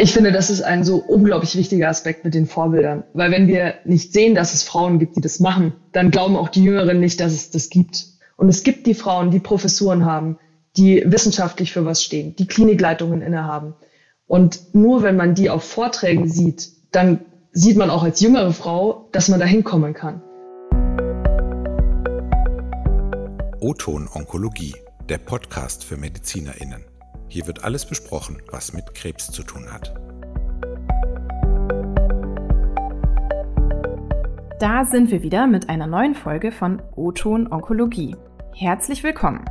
Ich finde, das ist ein so unglaublich wichtiger Aspekt mit den Vorbildern. Weil wenn wir nicht sehen, dass es Frauen gibt, die das machen, dann glauben auch die Jüngeren nicht, dass es das gibt. Und es gibt die Frauen, die Professuren haben, die wissenschaftlich für was stehen, die Klinikleitungen innehaben. Und nur wenn man die auf Vorträgen sieht, dann sieht man auch als jüngere Frau, dass man da hinkommen kann. O-Ton Onkologie, der Podcast für MedizinerInnen. Hier wird alles besprochen, was mit Krebs zu tun hat. Da sind wir wieder mit einer neuen Folge von O-Ton Onkologie. Herzlich willkommen!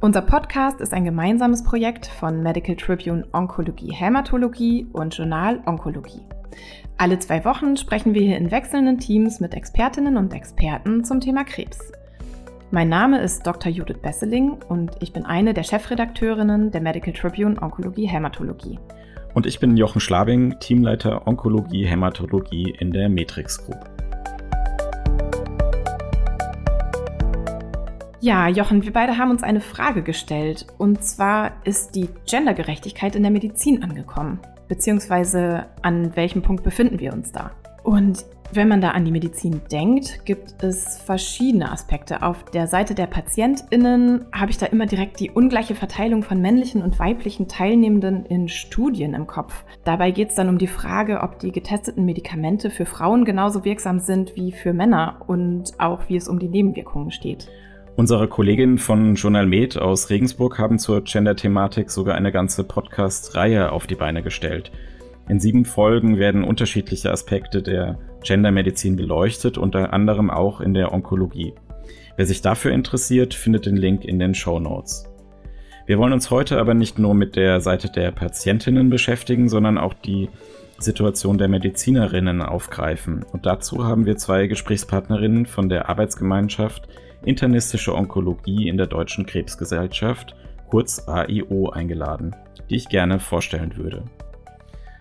Unser Podcast ist ein gemeinsames Projekt von Medical Tribune Onkologie-Hämatologie und Journal Onkologie. Alle 2 Wochen sprechen wir hier in wechselnden Teams mit Expertinnen und Experten zum Thema Krebs. Mein Name ist Dr. Judith Besseling und ich bin eine der Chefredakteurinnen der Medical Tribune Onkologie-Hämatologie. Und ich bin Jochen Schlabing, Teamleiter Onkologie-Hämatologie in der Medtrix Group. Ja, Jochen, wir beide haben uns eine Frage gestellt. Und zwar ist die Gendergerechtigkeit in der Medizin angekommen. Beziehungsweise an welchem Punkt befinden wir uns da? Und wenn man da an die Medizin denkt, gibt es verschiedene Aspekte. Auf der Seite der PatientInnen habe ich da immer direkt die ungleiche Verteilung von männlichen und weiblichen Teilnehmenden in Studien im Kopf. Dabei geht es dann um die Frage, ob die getesteten Medikamente für Frauen genauso wirksam sind wie für Männer und auch wie es um die Nebenwirkungen steht. Unsere Kolleginnen von JournalMed aus Regensburg haben zur Gender-Thematik sogar eine ganze Podcast-Reihe auf die Beine gestellt. In 7 Folgen werden unterschiedliche Aspekte der Gendermedizin beleuchtet, unter anderem auch in der Onkologie. Wer sich dafür interessiert, findet den Link in den Shownotes. Wir wollen uns heute aber nicht nur mit der Seite der Patientinnen beschäftigen, sondern auch die Situation der Medizinerinnen aufgreifen. Und dazu haben wir 2 Gesprächspartnerinnen von der Arbeitsgemeinschaft Internistische Onkologie in der Deutschen Krebsgesellschaft, kurz AIO, eingeladen, die ich gerne vorstellen würde.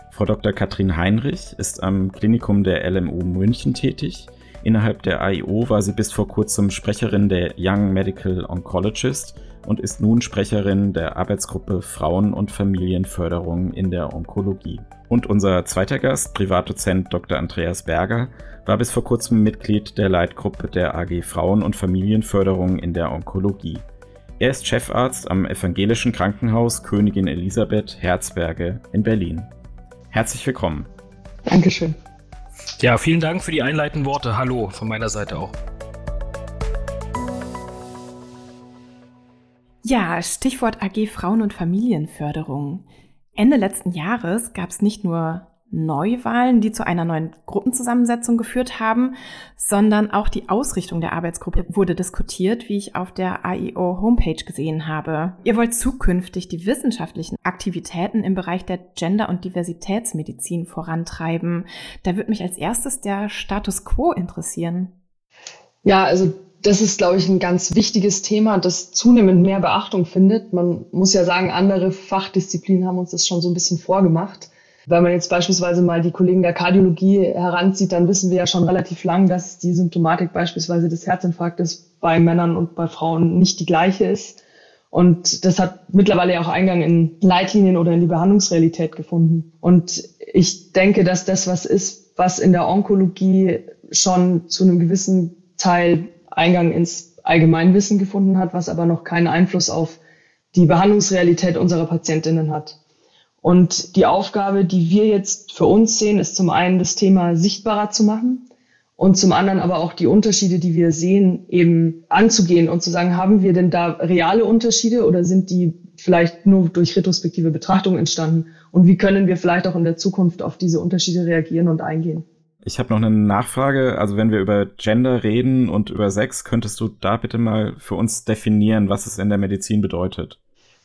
Frau Dr. Kathrin Heinrich ist am Klinikum der LMU München tätig. Innerhalb der AIO war sie bis vor kurzem Sprecherin der Young Medical Oncologist und ist nun Sprecherin der Arbeitsgruppe Frauen- und Familienförderung in der Onkologie. Und unser 2. Gast, Privatdozent Dr. Andreas Berger, war bis vor kurzem Mitglied der Leitgruppe der AG Frauen- und Familienförderung in der Onkologie. Er ist Chefarzt am Evangelischen Krankenhaus Königin Elisabeth Herzberge in Berlin. Herzlich willkommen. Dankeschön. Ja, vielen Dank für die einleitenden Worte. Hallo von meiner Seite auch. Ja, Stichwort AG Frauen- und Familienförderung. Ende letzten Jahres gab es nicht nur Neuwahlen, die zu einer neuen Gruppenzusammensetzung geführt haben, sondern auch die Ausrichtung der Arbeitsgruppe wurde diskutiert, wie ich auf der AIO-Homepage gesehen habe. Ihr wollt zukünftig die wissenschaftlichen Aktivitäten im Bereich der Gender- und Diversitätsmedizin vorantreiben. Da würde mich als erstes der Status Quo interessieren. Ja, also das ist, glaube ich, ein ganz wichtiges Thema, das zunehmend mehr Beachtung findet. Man muss ja sagen, andere Fachdisziplinen haben uns das schon so ein bisschen vorgemacht. Wenn man jetzt beispielsweise mal die Kollegen der Kardiologie heranzieht, dann wissen wir ja schon relativ lang, dass die Symptomatik beispielsweise des Herzinfarktes bei Männern und bei Frauen nicht die gleiche ist. Und das hat mittlerweile ja auch Eingang in Leitlinien oder in die Behandlungsrealität gefunden. Und ich denke, dass das was ist, was in der Onkologie schon zu einem gewissen Teil Eingang ins Allgemeinwissen gefunden hat, was aber noch keinen Einfluss auf die Behandlungsrealität unserer Patientinnen hat. Und die Aufgabe, die wir jetzt für uns sehen, ist zum einen das Thema sichtbarer zu machen und zum anderen aber auch die Unterschiede, die wir sehen, eben anzugehen und zu sagen, haben wir denn da reale Unterschiede oder sind die vielleicht nur durch retrospektive Betrachtung entstanden? Und wie können wir vielleicht auch in der Zukunft auf diese Unterschiede reagieren und eingehen? Ich habe noch eine Nachfrage. Also wenn wir über Gender reden und über Sex, könntest du da bitte mal für uns definieren, was es in der Medizin bedeutet?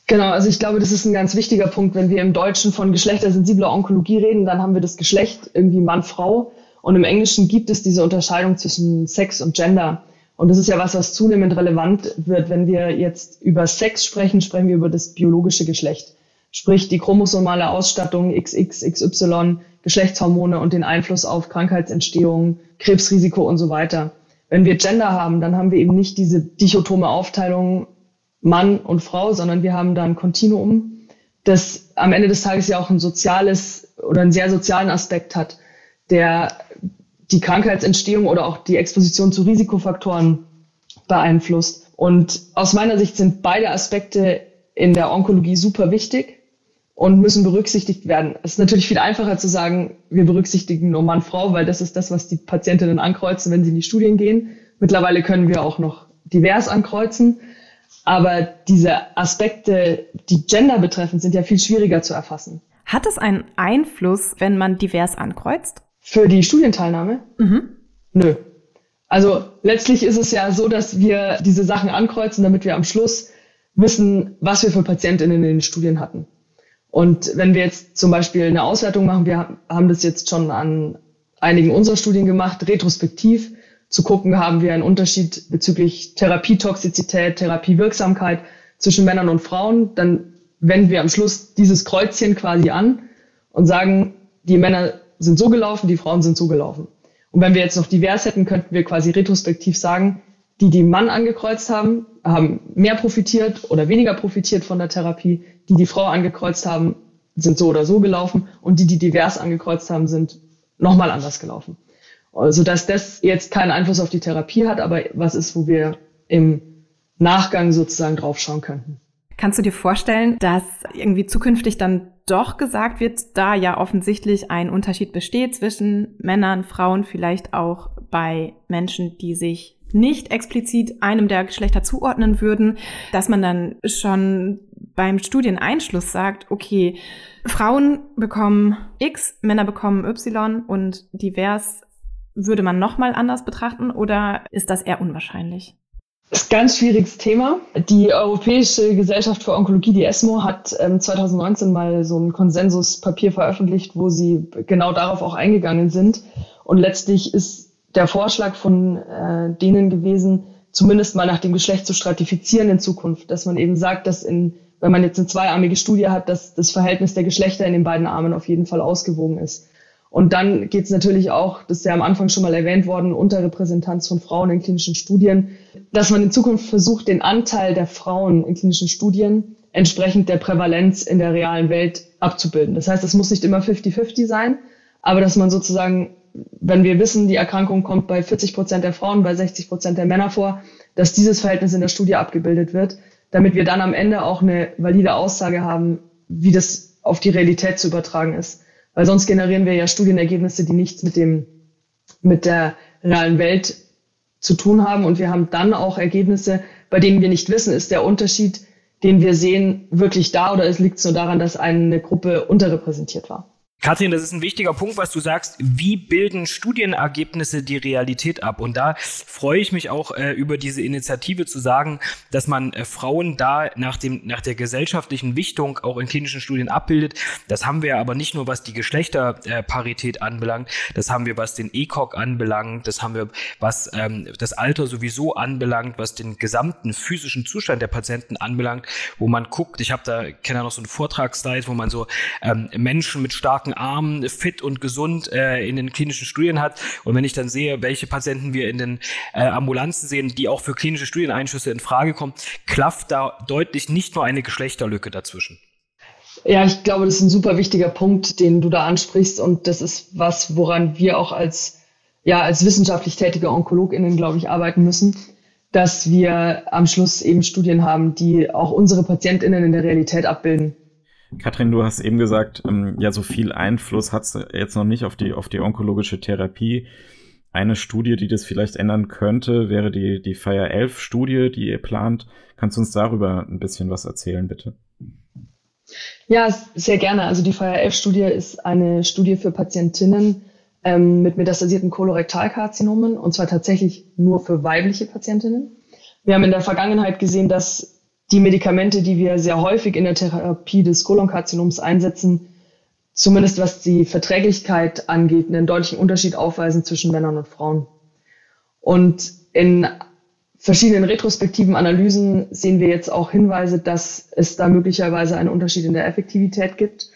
Genau, also ich glaube, das ist ein ganz wichtiger Punkt. Wenn wir im Deutschen von geschlechtersensibler Onkologie reden, dann haben wir das Geschlecht irgendwie Mann, Frau. Und im Englischen gibt es diese Unterscheidung zwischen Sex und Gender. Und das ist ja was zunehmend relevant wird. Wenn wir jetzt über Sex sprechen, sprechen wir über das biologische Geschlecht. Sprich die chromosomale Ausstattung, XX, XY, Geschlechtshormone und den Einfluss auf Krankheitsentstehung, Krebsrisiko und so weiter. Wenn wir Gender haben, dann haben wir eben nicht diese dichotome Aufteilung Mann und Frau, sondern wir haben da ein Kontinuum das am Ende des Tages ja auch ein soziales oder einen sehr sozialen Aspekt hat, der die Krankheitsentstehung oder auch die Exposition zu Risikofaktoren beeinflusst. Und aus meiner Sicht sind beide Aspekte in der Onkologie super wichtig und müssen berücksichtigt werden. Es ist natürlich viel einfacher zu sagen, wir berücksichtigen nur Mann, Frau, weil das ist das, was die Patientinnen ankreuzen, wenn sie in die Studien gehen. Mittlerweile können wir auch noch divers ankreuzen. Aber diese Aspekte, die Gender betreffen, sind ja viel schwieriger zu erfassen. Hat es einen Einfluss, wenn man divers ankreuzt? Für die Studienteilnahme? Mhm. Nö. Also letztlich ist es ja so, dass wir diese Sachen ankreuzen, damit wir am Schluss wissen, was wir für PatientInnen in den Studien hatten. Und wenn wir jetzt zum Beispiel eine Auswertung machen, wir haben das jetzt schon an einigen unserer Studien gemacht, retrospektiv, zu gucken, haben wir einen Unterschied bezüglich Therapietoxizität, Therapiewirksamkeit zwischen Männern und Frauen, dann wenden wir am Schluss dieses Kreuzchen quasi an und sagen, die Männer sind so gelaufen, die Frauen sind so gelaufen. Und wenn wir jetzt noch divers hätten, könnten wir quasi retrospektiv sagen, die, die Mann angekreuzt haben, haben mehr profitiert oder weniger profitiert von der Therapie, die, die Frau angekreuzt haben, sind so oder so gelaufen und die, die divers angekreuzt haben, sind nochmal anders gelaufen. Also, dass das jetzt keinen Einfluss auf die Therapie hat, aber was ist, wo wir im Nachgang sozusagen drauf schauen könnten. Kannst du dir vorstellen, dass irgendwie zukünftig dann doch gesagt wird, da ja offensichtlich ein Unterschied besteht zwischen Männern, Frauen, vielleicht auch bei Menschen, die sich nicht explizit einem der Geschlechter zuordnen würden, dass man dann schon beim Studieneinschluss sagt, okay, Frauen bekommen X, Männer bekommen Y und divers würde man nochmal anders betrachten oder ist das eher unwahrscheinlich? Das ist ein ganz schwieriges Thema. Die Europäische Gesellschaft für Onkologie, die ESMO, hat 2019 mal so ein Konsensuspapier veröffentlicht, wo sie genau darauf auch eingegangen sind. Und letztlich ist der Vorschlag von denen gewesen, zumindest mal nach dem Geschlecht zu stratifizieren in Zukunft. Dass man eben sagt, dass wenn man jetzt eine zweiarmige Studie hat, dass das Verhältnis der Geschlechter in den beiden Armen auf jeden Fall ausgewogen ist. Und dann geht es natürlich auch, das ist ja am Anfang schon mal erwähnt worden, Unterrepräsentanz von Frauen in klinischen Studien, dass man in Zukunft versucht, den Anteil der Frauen in klinischen Studien entsprechend der Prävalenz in der realen Welt abzubilden. Das heißt, es muss nicht immer 50-50 sein, aber dass man sozusagen, wenn wir wissen, die Erkrankung kommt bei 40% der Frauen, bei 60% der Männer vor, dass dieses Verhältnis in der Studie abgebildet wird, damit wir dann am Ende auch eine valide Aussage haben, wie das auf die Realität zu übertragen ist. Weil sonst generieren wir ja Studienergebnisse, die nichts mit der realen Welt zu tun haben. Und wir haben dann auch Ergebnisse, bei denen wir nicht wissen, ist der Unterschied, den wir sehen, wirklich da oder es liegt nur daran, dass eine Gruppe unterrepräsentiert war. Kathrin, das ist ein wichtiger Punkt, was du sagst. Wie bilden Studienergebnisse die Realität ab? Und da freue ich mich auch über diese Initiative zu sagen, dass man Frauen da nach der gesellschaftlichen Wichtung auch in klinischen Studien abbildet. Das haben wir aber nicht nur, was die Geschlechterparität anbelangt. Das haben wir, was den ECOG anbelangt. Das haben wir, was das Alter sowieso anbelangt, was den gesamten physischen Zustand der Patienten anbelangt, wo man guckt. Ich habe da, kenne ja noch so einen Vortragsslide, wo man so Menschen mit starken Armen, fit und gesund in den klinischen Studien hat. Und wenn ich dann sehe, welche Patienten wir in den Ambulanzen sehen, die auch für klinische Studieneinschlüsse in Frage kommen, klafft da deutlich nicht nur eine Geschlechterlücke dazwischen. Ja, ich glaube, das ist ein super wichtiger Punkt, den du da ansprichst. Und das ist was, woran wir auch als wissenschaftlich tätige OnkologInnen, glaube ich, arbeiten müssen, dass wir am Schluss eben Studien haben, die auch unsere PatientInnen in der Realität abbilden. Kathrin, du hast eben gesagt, so viel Einfluss hat es jetzt noch nicht auf die onkologische Therapie. Eine Studie, die das vielleicht ändern könnte, wäre die FIRE-11-Studie, die ihr plant. Kannst du uns darüber ein bisschen was erzählen, bitte? Ja, sehr gerne. Also die FIRE-11-Studie ist eine Studie für Patientinnen mit metastasierten Kolorektalkarzinomen und zwar tatsächlich nur für weibliche Patientinnen. Wir haben in der Vergangenheit gesehen, dass die Medikamente, die wir sehr häufig in der Therapie des Kolonkarbzinoms einsetzen, zumindest was die Verträglichkeit angeht, einen deutlichen Unterschied aufweisen zwischen Männern und Frauen. Und in verschiedenen retrospektiven Analysen sehen wir jetzt auch Hinweise, dass es da möglicherweise einen Unterschied in der Effektivität gibt.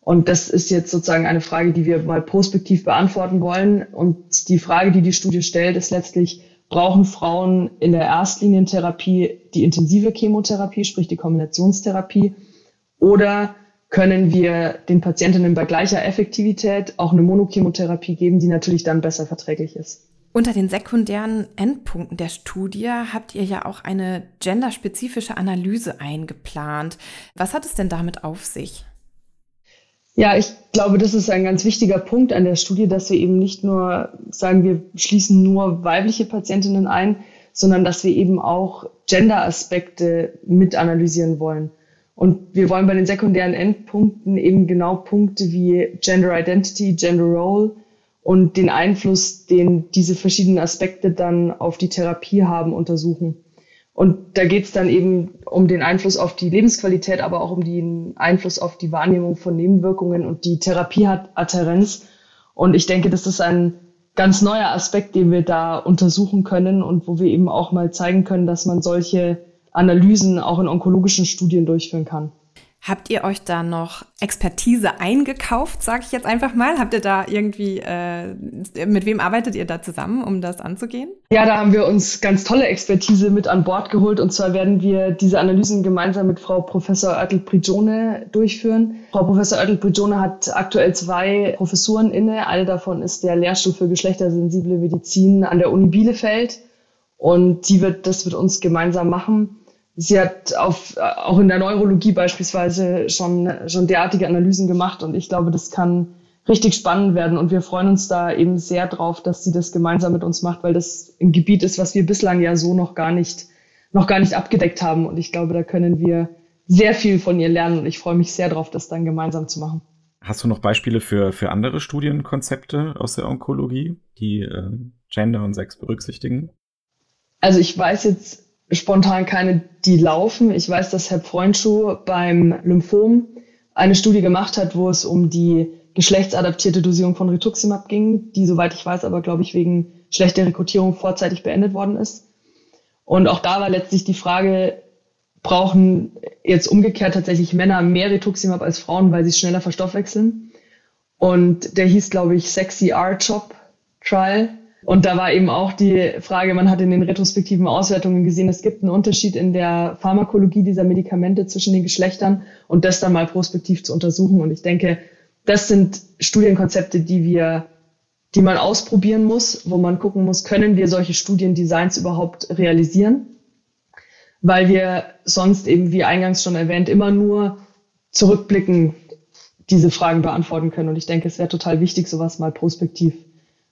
Und das ist jetzt sozusagen eine Frage, die wir mal prospektiv beantworten wollen. Und die Frage, die die Studie stellt, ist letztlich, brauchen Frauen in der Erstlinientherapie die intensive Chemotherapie, sprich die Kombinationstherapie, oder können wir den Patientinnen bei gleicher Effektivität auch eine Monochemotherapie geben, die natürlich dann besser verträglich ist. Unter den sekundären Endpunkten der Studie habt ihr ja auch eine genderspezifische Analyse eingeplant. Was hat es denn damit auf sich? Ja, ich glaube, das ist ein ganz wichtiger Punkt an der Studie, dass wir eben nicht nur sagen, wir schließen nur weibliche Patientinnen ein, sondern dass wir eben auch Gender-Aspekte mit analysieren wollen. Und wir wollen bei den sekundären Endpunkten eben genau Punkte wie Gender Identity, Gender Role und den Einfluss, den diese verschiedenen Aspekte dann auf die Therapie haben, untersuchen. Und da geht es dann eben um den Einfluss auf die Lebensqualität, aber auch um den Einfluss auf die Wahrnehmung von Nebenwirkungen und die Therapieadhärenz. Und ich denke, das ist ein ganz neuer Aspekt, den wir da untersuchen können und wo wir eben auch mal zeigen können, dass man solche Analysen auch in onkologischen Studien durchführen kann. Habt ihr euch da noch Expertise eingekauft, sage ich jetzt einfach mal? Habt ihr da irgendwie, mit wem arbeitet ihr da zusammen, um das anzugehen? Ja, da haben wir uns ganz tolle Expertise mit an Bord geholt. Und zwar werden wir diese Analysen gemeinsam mit Frau Professor Oertel-Prigione durchführen. Frau Professor Oertel-Prigione hat aktuell 2 Professuren inne. Eine davon ist der Lehrstuhl für geschlechtersensible Medizin an der Uni Bielefeld. Und sie wird das mit uns gemeinsam machen. Sie hat auch in der Neurologie beispielsweise schon derartige Analysen gemacht und ich glaube, das kann richtig spannend werden und wir freuen uns da eben sehr drauf, dass sie das gemeinsam mit uns macht, weil das ein Gebiet ist, was wir bislang ja so noch gar nicht abgedeckt haben und ich glaube, da können wir sehr viel von ihr lernen und ich freue mich sehr drauf, das dann gemeinsam zu machen. Hast du noch Beispiele für andere Studienkonzepte aus der Onkologie, die Gender und Sex berücksichtigen? Also ich weiß jetzt spontan keine, die laufen. Ich weiß, dass Herr Freundschuh beim Lymphom eine Studie gemacht hat, wo es um die geschlechtsadaptierte Dosierung von Rituximab ging, die, soweit ich weiß, aber, glaube ich, wegen schlechter Rekrutierung vorzeitig beendet worden ist. Und auch da war letztlich die Frage, brauchen jetzt umgekehrt tatsächlich Männer mehr Rituximab als Frauen, weil sie schneller verstoffwechseln? Und der hieß, glaube ich, Sexy R-Chop-Trial. Und da war eben auch die Frage, man hat in den retrospektiven Auswertungen gesehen, es gibt einen Unterschied in der Pharmakologie dieser Medikamente zwischen den Geschlechtern und das dann mal prospektiv zu untersuchen. Und ich denke, das sind Studienkonzepte, die man ausprobieren muss, wo man gucken muss, können wir solche Studiendesigns überhaupt realisieren? Weil wir sonst eben, wie eingangs schon erwähnt, immer nur zurückblickend diese Fragen beantworten können. Und ich denke, es wäre total wichtig, sowas mal prospektiv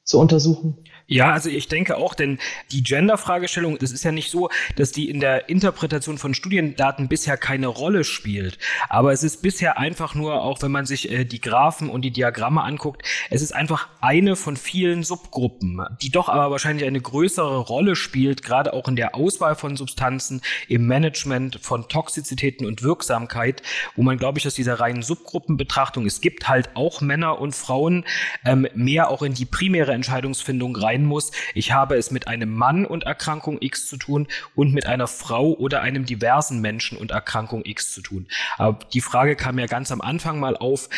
zu untersuchen. Ja, also ich denke auch, denn die Gender-Fragestellung, das ist ja nicht so, dass die in der Interpretation von Studiendaten bisher keine Rolle spielt. Aber es ist bisher einfach nur, auch wenn man sich die Graphen und die Diagramme anguckt, es ist einfach eine von vielen Subgruppen, die doch aber wahrscheinlich eine größere Rolle spielt, gerade auch in der Auswahl von Substanzen, im Management von Toxizitäten und Wirksamkeit, wo man, glaube ich, aus dieser reinen Subgruppenbetrachtung, es gibt halt auch Männer und Frauen, mehr auch in die primäre Entscheidungsfindung rein muss, ich habe es mit einem Mann und Erkrankung X zu tun und mit einer Frau oder einem diversen Menschen und Erkrankung X zu tun. Aber die Frage kam ja ganz am Anfang mal auf,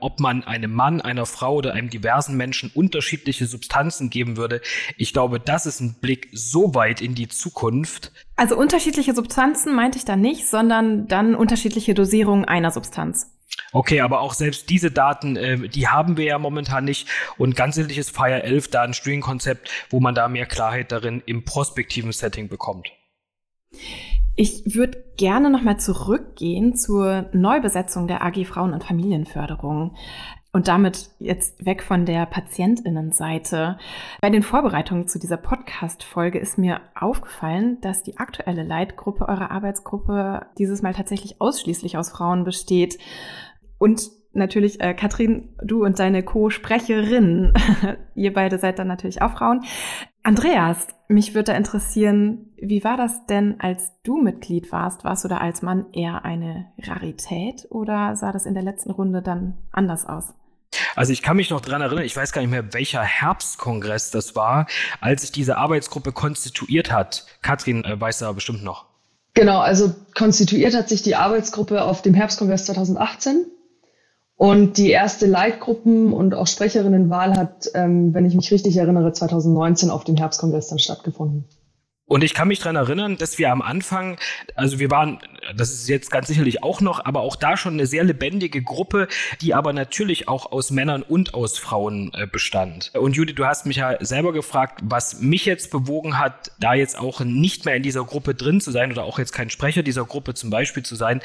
ob man einem Mann, einer Frau oder einem diversen Menschen unterschiedliche Substanzen geben würde. Ich glaube, das ist ein Blick so weit in die Zukunft. Also unterschiedliche Substanzen meinte ich da nicht, sondern dann unterschiedliche Dosierungen einer Substanz. Okay, aber auch selbst diese Daten, die haben wir ja momentan nicht. Und ganzheitlich ist FIRE-11 da ein Studienkonzept, wo man da mehr Klarheit darin im prospektiven Setting bekommt. Ich würde gerne nochmal zurückgehen zur Neubesetzung der AG Frauen- und Familienförderung. Und damit jetzt weg von der PatientInnenseite. Bei den Vorbereitungen zu dieser Podcast-Folge ist mir aufgefallen, dass die aktuelle Leitgruppe eurer Arbeitsgruppe dieses Mal tatsächlich ausschließlich aus Frauen besteht. Und natürlich, Kathrin, du und deine Co-Sprecherin, ihr beide seid dann natürlich auch Frauen. Andreas, mich würde da interessieren, wie war das denn, als du Mitglied warst? Warst du da als Mann eher eine Rarität oder sah das in der letzten Runde dann anders aus? Also ich kann mich noch dran erinnern, ich weiß gar nicht mehr, welcher Herbstkongress das war, als sich diese Arbeitsgruppe konstituiert hat. Kathrin weiß da bestimmt noch. Genau, also konstituiert hat sich die Arbeitsgruppe auf dem Herbstkongress 2018. Und die erste Leitgruppen- und auch Sprecherinnenwahl hat, wenn ich mich richtig erinnere, 2019 auf dem Herbstkongress dann stattgefunden. Und ich kann mich daran erinnern, dass wir am Anfang, also wir waren das ist jetzt ganz sicherlich auch noch, aber auch da schon eine sehr lebendige Gruppe, die aber natürlich auch aus Männern und aus Frauen bestand. Und Judith, du hast mich ja selber gefragt, was mich jetzt bewogen hat, da jetzt auch nicht mehr in dieser Gruppe drin zu sein oder auch jetzt kein Sprecher dieser Gruppe zum Beispiel zu sein.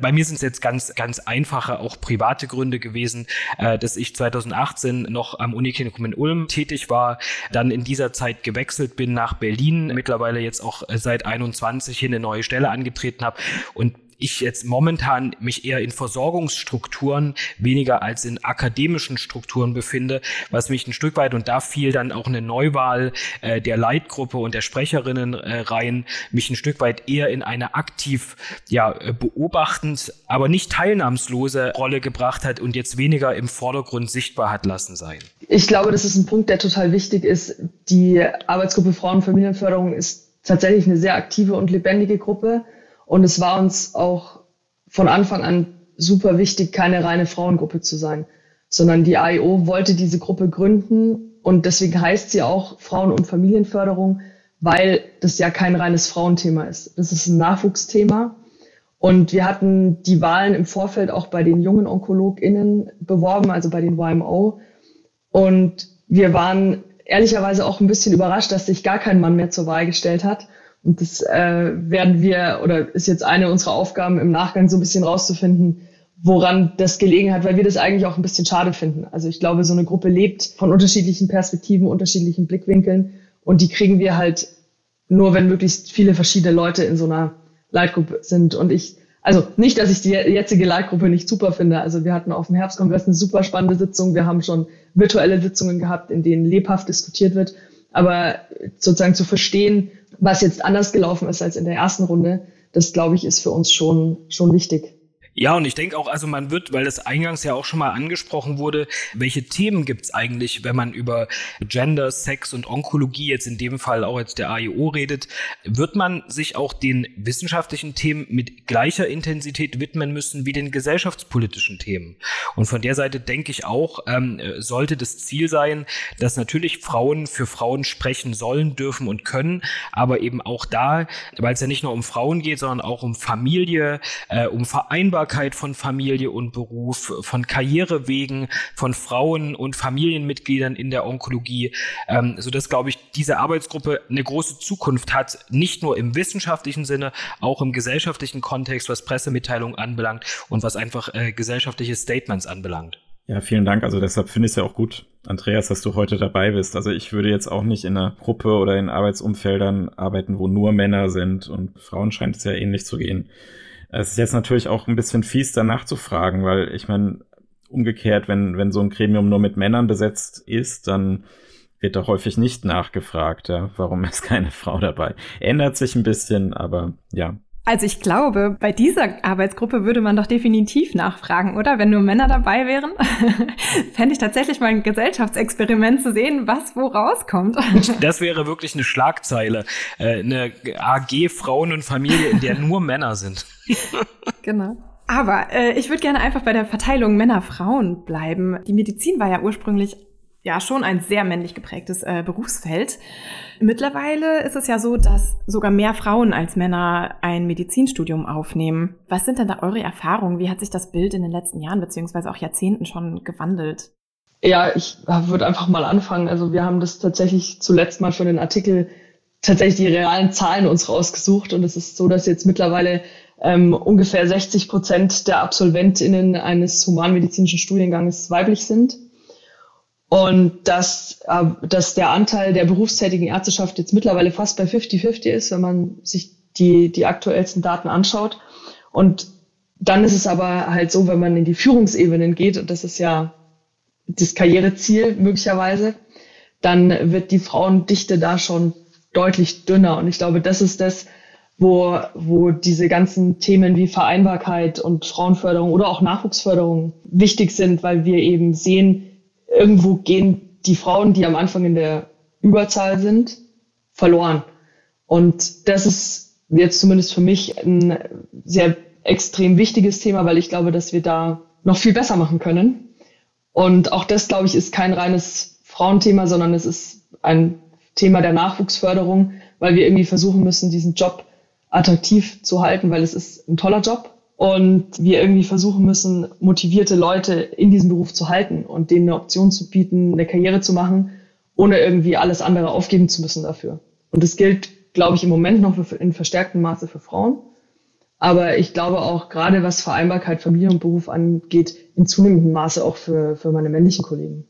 Bei mir sind es jetzt ganz, ganz einfache, auch private Gründe gewesen, dass ich 2018 noch am Uniklinikum in Ulm tätig war, dann in dieser Zeit gewechselt bin nach Berlin, mittlerweile jetzt auch seit 21 hier eine neue Stelle angetreten habe und ich jetzt momentan mich eher in Versorgungsstrukturen weniger als in akademischen Strukturen befinde, was mich ein Stück weit, und da fiel dann auch eine Neuwahl der Leitgruppe und der Sprecherinnen rein, mich ein Stück weit eher in eine aktiv beobachtend, aber nicht teilnahmslose Rolle gebracht hat und jetzt weniger im Vordergrund sichtbar hat lassen sein. Ich glaube, das ist ein Punkt, der total wichtig ist. Die Arbeitsgruppe Frauen- und Familienförderung ist tatsächlich eine sehr aktive und lebendige Gruppe. Und es war uns auch von Anfang an super wichtig, keine reine Frauengruppe zu sein, sondern die AIO wollte diese Gruppe gründen und deswegen heißt sie auch Frauen- und Familienförderung, weil das ja kein reines Frauenthema ist. Das ist ein Nachwuchsthema und wir hatten die Wahlen im Vorfeld auch bei den jungen OnkologInnen beworben, also bei den YMO. Und wir waren ehrlicherweise auch ein bisschen überrascht, dass sich gar kein Mann mehr zur Wahl gestellt hat. Und das ist jetzt eine unserer Aufgaben im Nachgang so ein bisschen rauszufinden, woran das gelegen hat, weil wir das eigentlich auch ein bisschen schade finden. Also ich glaube, so eine Gruppe lebt von unterschiedlichen Perspektiven, unterschiedlichen Blickwinkeln und die kriegen wir halt nur, wenn möglichst viele verschiedene Leute in so einer Leitgruppe sind. Und nicht, dass ich die jetzige Leitgruppe nicht super finde. Also wir hatten auf dem Herbstkongress eine super spannende Sitzung. Wir haben schon virtuelle Sitzungen gehabt, in denen lebhaft diskutiert wird. Aber sozusagen zu verstehen, was jetzt anders gelaufen ist als in der ersten Runde, das, glaube ich, ist für uns schon wichtig. Ja, und ich denke auch, also man wird, weil das eingangs ja auch schon mal angesprochen wurde, welche Themen gibt's eigentlich, wenn man über Gender, Sex und Onkologie jetzt in dem Fall auch jetzt der AIO redet, wird man sich auch den wissenschaftlichen Themen mit gleicher Intensität widmen müssen wie den gesellschaftspolitischen Themen. Und von der Seite denke ich auch, sollte das Ziel sein, dass natürlich Frauen für Frauen sprechen sollen, dürfen und können, aber eben auch da, weil es ja nicht nur um Frauen geht, sondern auch um Familie, um Vereinbarkeit von Familie und Beruf, von Karrierewegen, von Frauen und Familienmitgliedern in der Onkologie, sodass, glaube ich, diese Arbeitsgruppe eine große Zukunft hat, nicht nur im wissenschaftlichen Sinne, auch im gesellschaftlichen Kontext, was Pressemitteilungen anbelangt und was einfach gesellschaftliche Statements anbelangt. Ja, vielen Dank. Also deshalb finde ich es ja auch gut, Andreas, dass du heute dabei bist. Also ich würde jetzt auch nicht in einer Gruppe oder in Arbeitsumfeldern arbeiten, wo nur Männer sind und Frauen scheint es ja ähnlich zu gehen. Es ist jetzt natürlich auch ein bisschen fies, danach zu fragen, weil ich meine, umgekehrt, wenn so ein Gremium nur mit Männern besetzt ist, dann wird da häufig nicht nachgefragt, ja, warum ist keine Frau dabei. Ändert sich ein bisschen, aber ja. Also ich glaube, bei dieser Arbeitsgruppe würde man doch definitiv nachfragen, oder? Wenn nur Männer dabei wären, fände ich tatsächlich mal ein Gesellschaftsexperiment zu sehen, was wo rauskommt. Das wäre wirklich eine Schlagzeile, eine AG Frauen und Familie, in der nur Männer sind. Genau. Aber ich würde gerne einfach bei der Verteilung Männer-Frauen bleiben. Die Medizin war ja ursprünglich schon ein sehr männlich geprägtes Berufsfeld. Mittlerweile ist es ja so, dass sogar mehr Frauen als Männer ein Medizinstudium aufnehmen. Was sind denn da eure Erfahrungen? Wie hat sich das Bild in den letzten Jahren beziehungsweise auch Jahrzehnten schon gewandelt? Ja, ich würde einfach mal anfangen. Also wir haben das tatsächlich zuletzt mal für den Artikel tatsächlich die realen Zahlen uns rausgesucht. Und es ist so, dass jetzt mittlerweile ungefähr 60% der AbsolventInnen eines humanmedizinischen Studienganges weiblich sind. Und dass der Anteil der berufstätigen Ärzteschaft jetzt mittlerweile fast bei 50-50 ist, wenn man sich die aktuellsten Daten anschaut. Und dann ist es aber halt so, wenn man in die Führungsebenen geht, und das ist ja das Karriereziel möglicherweise, dann wird die Frauendichte da schon deutlich dünner. Und ich glaube, das ist das, wo diese ganzen Themen wie Vereinbarkeit und Frauenförderung oder auch Nachwuchsförderung wichtig sind, weil wir eben sehen, irgendwo gehen die Frauen, die am Anfang in der Überzahl sind, verloren. Und das ist jetzt zumindest für mich ein sehr extrem wichtiges Thema, weil ich glaube, dass wir da noch viel besser machen können. Und auch das, glaube ich, ist kein reines Frauenthema, sondern es ist ein Thema der Nachwuchsförderung, weil wir irgendwie versuchen müssen, diesen Job attraktiv zu halten, weil es ist ein toller Job und wir irgendwie versuchen müssen, motivierte Leute in diesem Beruf zu halten und denen eine Option zu bieten, eine Karriere zu machen, ohne irgendwie alles andere aufgeben zu müssen dafür. Und das gilt, glaube ich, im Moment noch in verstärktem Maße für Frauen. Aber ich glaube auch, gerade was Vereinbarkeit Familie und Beruf angeht, in zunehmendem Maße auch für meine männlichen Kollegen.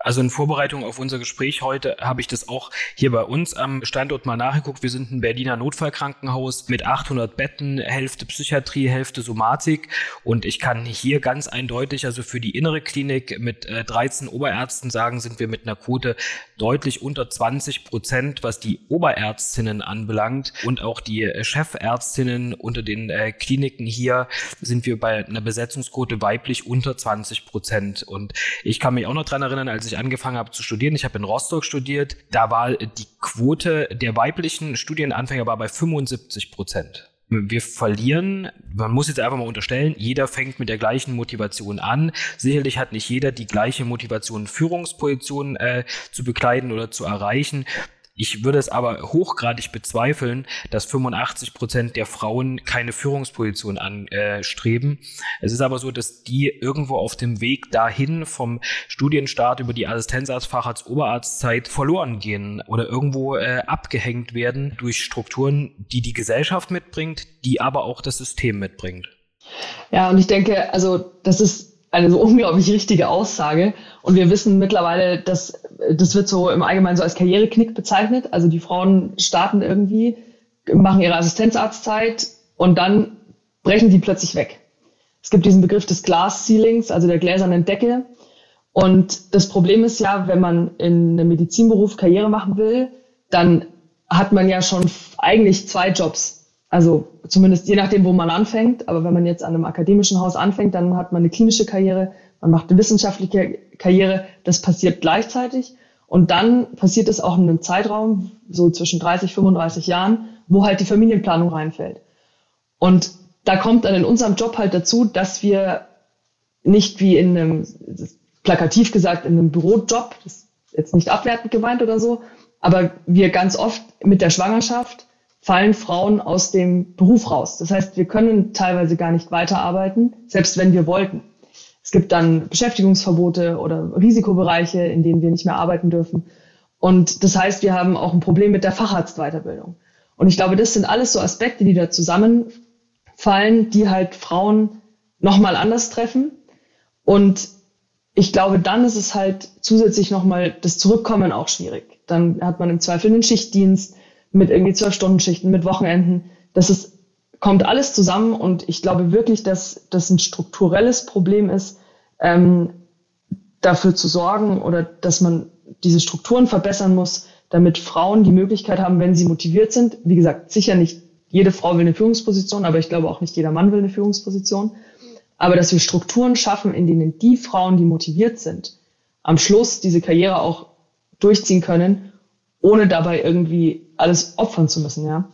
Also in Vorbereitung auf unser Gespräch heute habe ich das auch hier bei uns am Standort mal nachgeguckt. Wir sind ein Berliner Notfallkrankenhaus mit 800 Betten, Hälfte Psychiatrie, Hälfte Somatik. Und ich kann hier ganz eindeutig, also für die innere Klinik mit 13 Oberärzten sagen, sind wir mit einer Quote deutlich unter 20%, was die Oberärztinnen anbelangt. Und auch die Chefärztinnen unter den Kliniken hier sind wir bei einer Besetzungsquote weiblich unter 20%. Und ich kann mich auch noch daran erinnern, als ich angefangen habe zu studieren. Ich habe in Rostock studiert. Da war die Quote der weiblichen Studienanfänger bei 75%. Wir verlieren, man muss jetzt einfach mal unterstellen, jeder fängt mit der gleichen Motivation an. Sicherlich hat nicht jeder die gleiche Motivation, Führungspositionen zu bekleiden oder zu erreichen. Ich würde es aber hochgradig bezweifeln, dass 85% der Frauen keine Führungsposition anstreben. Es ist aber so, dass die irgendwo auf dem Weg dahin vom Studienstart über die Assistenzarzt-, Facharzt-, Oberarztzeit verloren gehen oder irgendwo abgehängt werden durch Strukturen, die die Gesellschaft mitbringt, die aber auch das System mitbringt. Ja, und ich denke, also das ist eine so unglaublich richtige Aussage. Und wir wissen mittlerweile, dass das wird so im Allgemeinen so als Karriereknick bezeichnet. Also die Frauen starten irgendwie, machen ihre Assistenzarztzeit und dann brechen die plötzlich weg. Es gibt diesen Begriff des Glass Ceilings, also der gläsernen Decke. Und das Problem ist ja, wenn man in einem Medizinberuf Karriere machen will, dann hat man ja schon eigentlich zwei Jobs. Also zumindest je nachdem, wo man anfängt. Aber wenn man jetzt an einem akademischen Haus anfängt, dann hat man eine klinische Karriere, man macht eine wissenschaftliche Karriere. Das passiert gleichzeitig. Und dann passiert es auch in einem Zeitraum, so zwischen 30, 35 Jahren, wo halt die Familienplanung reinfällt. Und da kommt dann in unserem Job halt dazu, dass wir nicht wie in einem, plakativ gesagt, in einem Bürojob, das ist jetzt nicht abwertend gemeint oder so, aber wir ganz oft mit der Schwangerschaft fallen Frauen aus dem Beruf raus. Das heißt, wir können teilweise gar nicht weiterarbeiten, selbst wenn wir wollten. Es gibt dann Beschäftigungsverbote oder Risikobereiche, in denen wir nicht mehr arbeiten dürfen. Und das heißt, wir haben auch ein Problem mit der Facharztweiterbildung. Und ich glaube, das sind alles so Aspekte, die da zusammenfallen, die halt Frauen nochmal anders treffen. Und ich glaube, dann ist es halt zusätzlich nochmal das Zurückkommen auch schwierig. Dann hat man im Zweifel einen Schichtdienst, mit irgendwie 12-Stunden-Schichten, mit Wochenenden. Kommt alles zusammen und ich glaube wirklich, dass das ein strukturelles Problem ist, dafür zu sorgen oder dass man diese Strukturen verbessern muss, damit Frauen die Möglichkeit haben, wenn sie motiviert sind. Wie gesagt, sicher nicht jede Frau will eine Führungsposition, aber ich glaube auch nicht jeder Mann will eine Führungsposition. Aber dass wir Strukturen schaffen, in denen die Frauen, die motiviert sind, am Schluss diese Karriere auch durchziehen können, ohne dabei irgendwie alles opfern zu müssen, ja.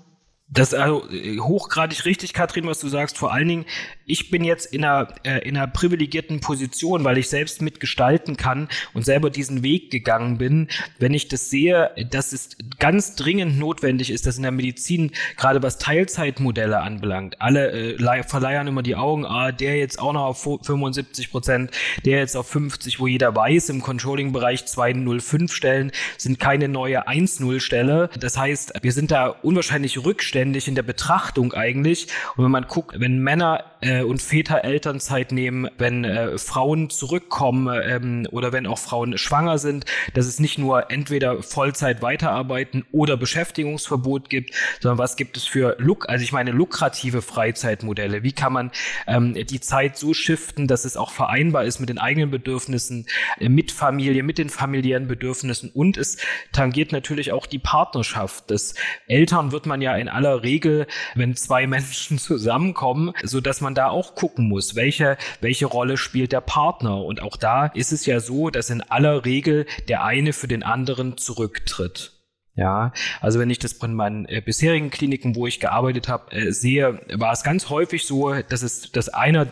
Das ist also hochgradig richtig, Kathrin, was du sagst. Vor allen Dingen, ich bin jetzt in einer privilegierten Position, weil ich selbst mitgestalten kann und selber diesen Weg gegangen bin. Wenn ich das sehe, dass es ganz dringend notwendig ist, dass in der Medizin, gerade was Teilzeitmodelle anbelangt, alle verleiern immer die Augen, der jetzt auch noch auf 75%, der jetzt auf 50, wo jeder weiß, im Controlling-Bereich 205 Stellen sind keine neue 1-0 Stelle. Das heißt, wir sind da unwahrscheinlich rückständig in der Betrachtung eigentlich. Und wenn man guckt, wenn Männer und Väter Elternzeit nehmen, wenn Frauen zurückkommen oder wenn auch Frauen schwanger sind, dass es nicht nur entweder Vollzeit weiterarbeiten oder Beschäftigungsverbot gibt, sondern was gibt es für lukrative Freizeitmodelle? Wie kann man die Zeit so shiften, dass es auch vereinbar ist mit den eigenen Bedürfnissen, mit Familie, mit den familiären Bedürfnissen, und es tangiert natürlich auch die Partnerschaft. Das Eltern wird man ja in aller Regel, wenn zwei Menschen zusammenkommen, so dass man da auch gucken muss, welche Rolle spielt der Partner. Und auch da ist es ja so, dass in aller Regel der eine für den anderen zurücktritt. Ja, also wenn ich das von meinen bisherigen Kliniken, wo ich gearbeitet habe, sehe, war es ganz häufig so, dass einem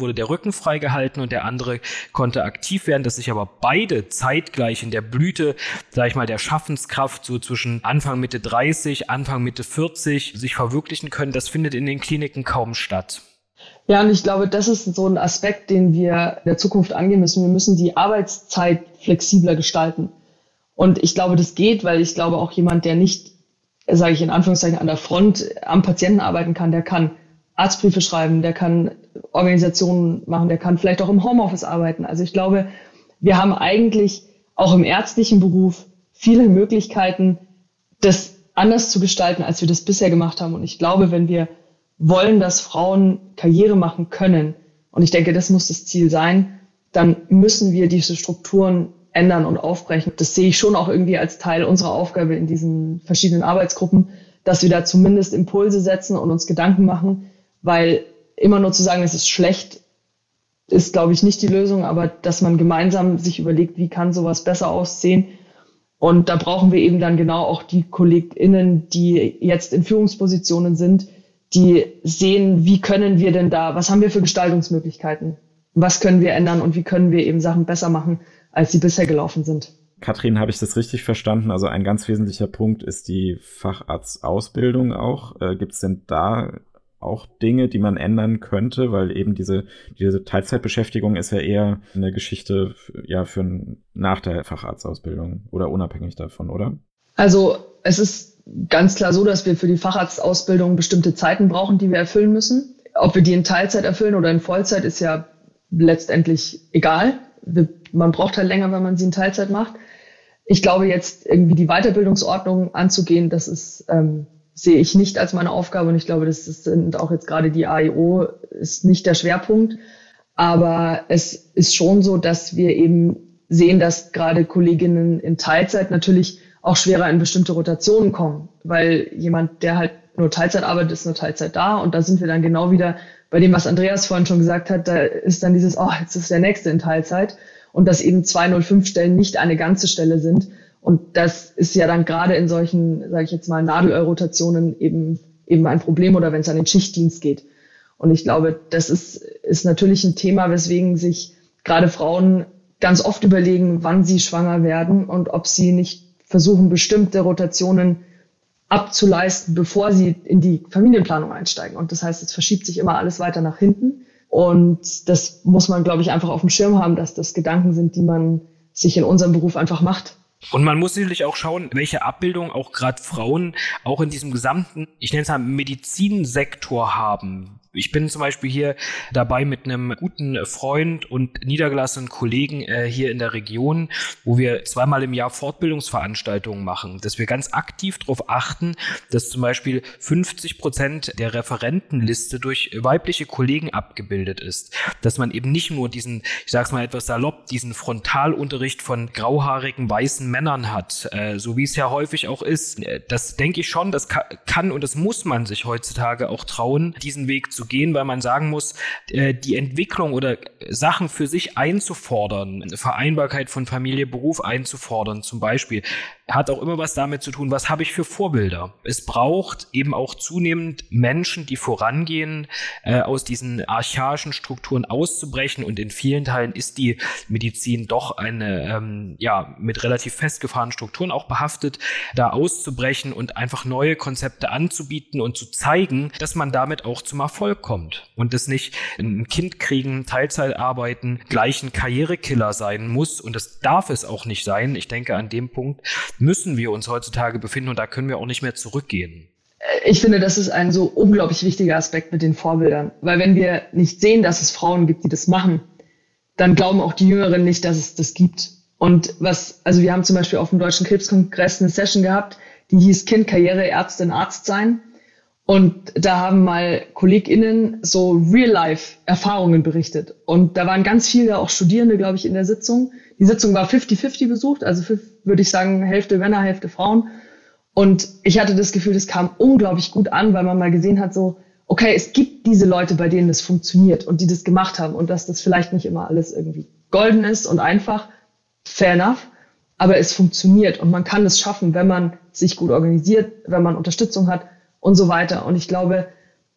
wurde der Rücken freigehalten und der andere konnte aktiv werden, dass sich aber beide zeitgleich in der Blüte, sag ich mal, der Schaffenskraft so zwischen Anfang Mitte 30, Anfang Mitte 40 sich verwirklichen können. Das findet in den Kliniken kaum statt. Ja, und ich glaube, das ist so ein Aspekt, den wir in der Zukunft angehen müssen. Wir müssen die Arbeitszeit flexibler gestalten. Und ich glaube, das geht, weil ich glaube, auch jemand, der nicht, sage ich in Anführungszeichen, an der Front am Patienten arbeiten kann, der kann Arztbriefe schreiben, der kann Organisationen machen, der kann vielleicht auch im Homeoffice arbeiten. Also ich glaube, wir haben eigentlich auch im ärztlichen Beruf viele Möglichkeiten, das anders zu gestalten, als wir das bisher gemacht haben. Und ich glaube, wenn wir wollen, dass Frauen Karriere machen können, und ich denke, das muss das Ziel sein, dann müssen wir diese Strukturen ändern und aufbrechen. Das sehe ich schon auch irgendwie als Teil unserer Aufgabe in diesen verschiedenen Arbeitsgruppen, dass wir da zumindest Impulse setzen und uns Gedanken machen, weil immer nur zu sagen, es ist schlecht, ist, glaube ich, nicht die Lösung, aber dass man gemeinsam sich überlegt, wie kann sowas besser aussehen. Und da brauchen wir eben dann genau auch die KollegInnen, die jetzt in Führungspositionen sind, die sehen, wie können wir denn da, was haben wir für Gestaltungsmöglichkeiten, was können wir ändern und wie können wir eben Sachen besser machen, als sie bisher gelaufen sind. Kathrin, habe ich das richtig verstanden? Also ein ganz wesentlicher Punkt ist die Facharztausbildung auch. Gibt es denn da auch Dinge, die man ändern könnte? Weil eben diese Teilzeitbeschäftigung ist ja eher eine Geschichte für einen Nachteil der Facharztausbildung oder unabhängig davon, oder? Also es ist ganz klar so, dass wir für die Facharztausbildung bestimmte Zeiten brauchen, die wir erfüllen müssen. Ob wir die in Teilzeit erfüllen oder in Vollzeit, ist ja letztendlich egal. Man braucht halt länger, wenn man sie in Teilzeit macht. Ich glaube, jetzt irgendwie die Weiterbildungsordnung anzugehen, das ist, sehe ich nicht als meine Aufgabe. Und ich glaube, das sind auch jetzt gerade die AIO, ist nicht der Schwerpunkt. Aber es ist schon so, dass wir eben sehen, dass gerade Kolleginnen in Teilzeit natürlich auch schwerer in bestimmte Rotationen kommen. Weil jemand, der halt nur Teilzeit arbeitet, ist nur Teilzeit da. Und da sind wir dann genau wieder bei dem, was Andreas vorhin schon gesagt hat, da ist dann dieses, jetzt ist der Nächste in Teilzeit. Und dass eben 205 Stellen nicht eine ganze Stelle sind. Und das ist ja dann gerade in solchen, sage ich jetzt mal, Nadelöhr-Rotationen eben ein Problem oder wenn es an den Schichtdienst geht. Und ich glaube, das ist natürlich ein Thema, weswegen sich gerade Frauen ganz oft überlegen, wann sie schwanger werden und ob sie nicht versuchen, bestimmte Rotationen abzuleisten, bevor sie in die Familienplanung einsteigen. Und das heißt, es verschiebt sich immer alles weiter nach hinten. Und das muss man, glaube ich, einfach auf dem Schirm haben, dass das Gedanken sind, die man sich in unserem Beruf einfach macht. Und man muss natürlich auch schauen, welche Abbildung auch gerade Frauen auch in diesem gesamten, ich nenne es mal, Medizinsektor haben. Ich bin zum Beispiel hier dabei mit einem guten Freund und niedergelassenen Kollegen hier in der Region, wo wir zweimal im Jahr Fortbildungsveranstaltungen machen, dass wir ganz aktiv darauf achten, dass zum Beispiel 50% der Referentenliste durch weibliche Kollegen abgebildet ist. Dass man eben nicht nur diesen, ich sag's mal etwas salopp, diesen Frontalunterricht von grauhaarigen, weißen Männern hat, so wie es ja häufig auch ist. Das denke ich schon, das kann und das muss man sich heutzutage auch trauen, diesen Weg zu gehen, weil man sagen muss, die Entwicklung oder Sachen für sich einzufordern, Vereinbarkeit von Familie, Beruf einzufordern zum Beispiel, hat auch immer was damit zu tun, was habe ich für Vorbilder. Es braucht eben auch zunehmend Menschen, die vorangehen, aus diesen archaischen Strukturen auszubrechen und in vielen Teilen ist die Medizin doch eine, mit relativ festgefahrenen Strukturen auch behaftet, da auszubrechen und einfach neue Konzepte anzubieten und zu zeigen, dass man damit auch zum Erfolg kommt und das nicht ein Kind kriegen, Teilzeit arbeiten, gleich ein Karrierekiller sein muss und das darf es auch nicht sein. Ich denke, an dem Punkt müssen wir uns heutzutage befinden und da können wir auch nicht mehr zurückgehen. Ich finde, das ist ein so unglaublich wichtiger Aspekt mit den Vorbildern, weil wenn wir nicht sehen, dass es Frauen gibt, die das machen, dann glauben auch die Jüngeren nicht, dass es das gibt. Und wir haben zum Beispiel auf dem Deutschen Krebskongress eine Session gehabt, die hieß Kind, Karriere, Ärztin, Arzt sein. Und da haben mal KollegInnen so Real-Life-Erfahrungen berichtet. Und da waren ganz viele, auch Studierende, glaube ich, in der Sitzung. Die Sitzung war 50-50 besucht, also würde ich sagen, Hälfte Männer, Hälfte Frauen. Und ich hatte das Gefühl, das kam unglaublich gut an, weil man mal gesehen hat, so, okay, es gibt diese Leute, bei denen das funktioniert und die das gemacht haben und dass das vielleicht nicht immer alles irgendwie golden ist und einfach, fair enough. aber es funktioniert und man kann es schaffen, wenn man sich gut organisiert, wenn man Unterstützung hat und so weiter. Und ich glaube,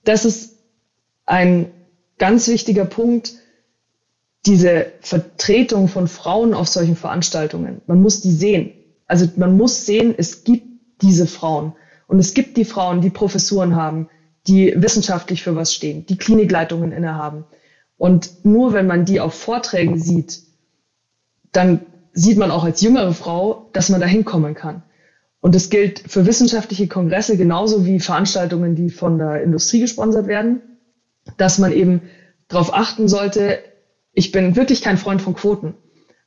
das ist ein ganz wichtiger Punkt, diese Vertretung von Frauen auf solchen Veranstaltungen. Man muss die sehen. Also man muss sehen, es gibt diese Frauen. Und es gibt die Frauen, die Professuren haben, die wissenschaftlich für was stehen, die Klinikleitungen innehaben. Und nur wenn man die auf Vorträgen sieht, dann sieht man auch als jüngere Frau, dass man da hinkommen kann. Und das gilt für wissenschaftliche Kongresse genauso wie Veranstaltungen, die von der Industrie gesponsert werden, dass man eben darauf achten sollte. Ich bin wirklich kein Freund von Quoten,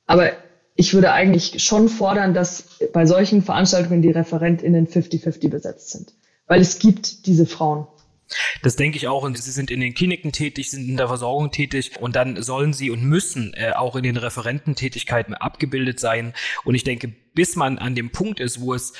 aber ich würde eigentlich schon fordern, dass bei solchen Veranstaltungen die ReferentInnen 50-50 besetzt sind, weil es gibt diese Frauen. Das denke ich auch, und sie sind in den Kliniken tätig, sind in der Versorgung tätig, und dann sollen sie und müssen auch in den Referententätigkeiten abgebildet sein. Und ich denke, bis man an dem Punkt ist, wo es,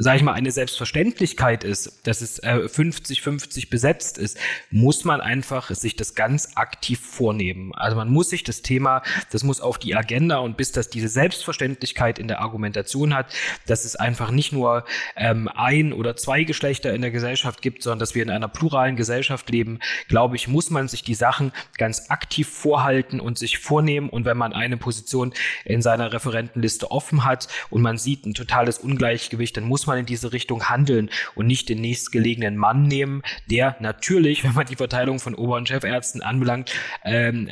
sage ich mal, eine Selbstverständlichkeit ist, dass es 50-50 besetzt ist, muss man einfach sich das ganz aktiv vornehmen. Also man muss sich das Thema, das muss auf die Agenda, und bis das diese Selbstverständlichkeit in der Argumentation hat, dass es einfach nicht nur ein oder zwei Geschlechter in der Gesellschaft gibt, sondern dass wir in einer pluralen Gesellschaft leben, glaube ich, muss man sich die Sachen ganz aktiv vorhalten und sich vornehmen. Und wenn man eine Position in seiner Referentenliste offen hat und man sieht ein totales Ungleichgewicht, dann muss man in diese Richtung handeln und nicht den nächstgelegenen Mann nehmen, der natürlich, wenn man die Verteilung von Ober- und Chefärzten anbelangt,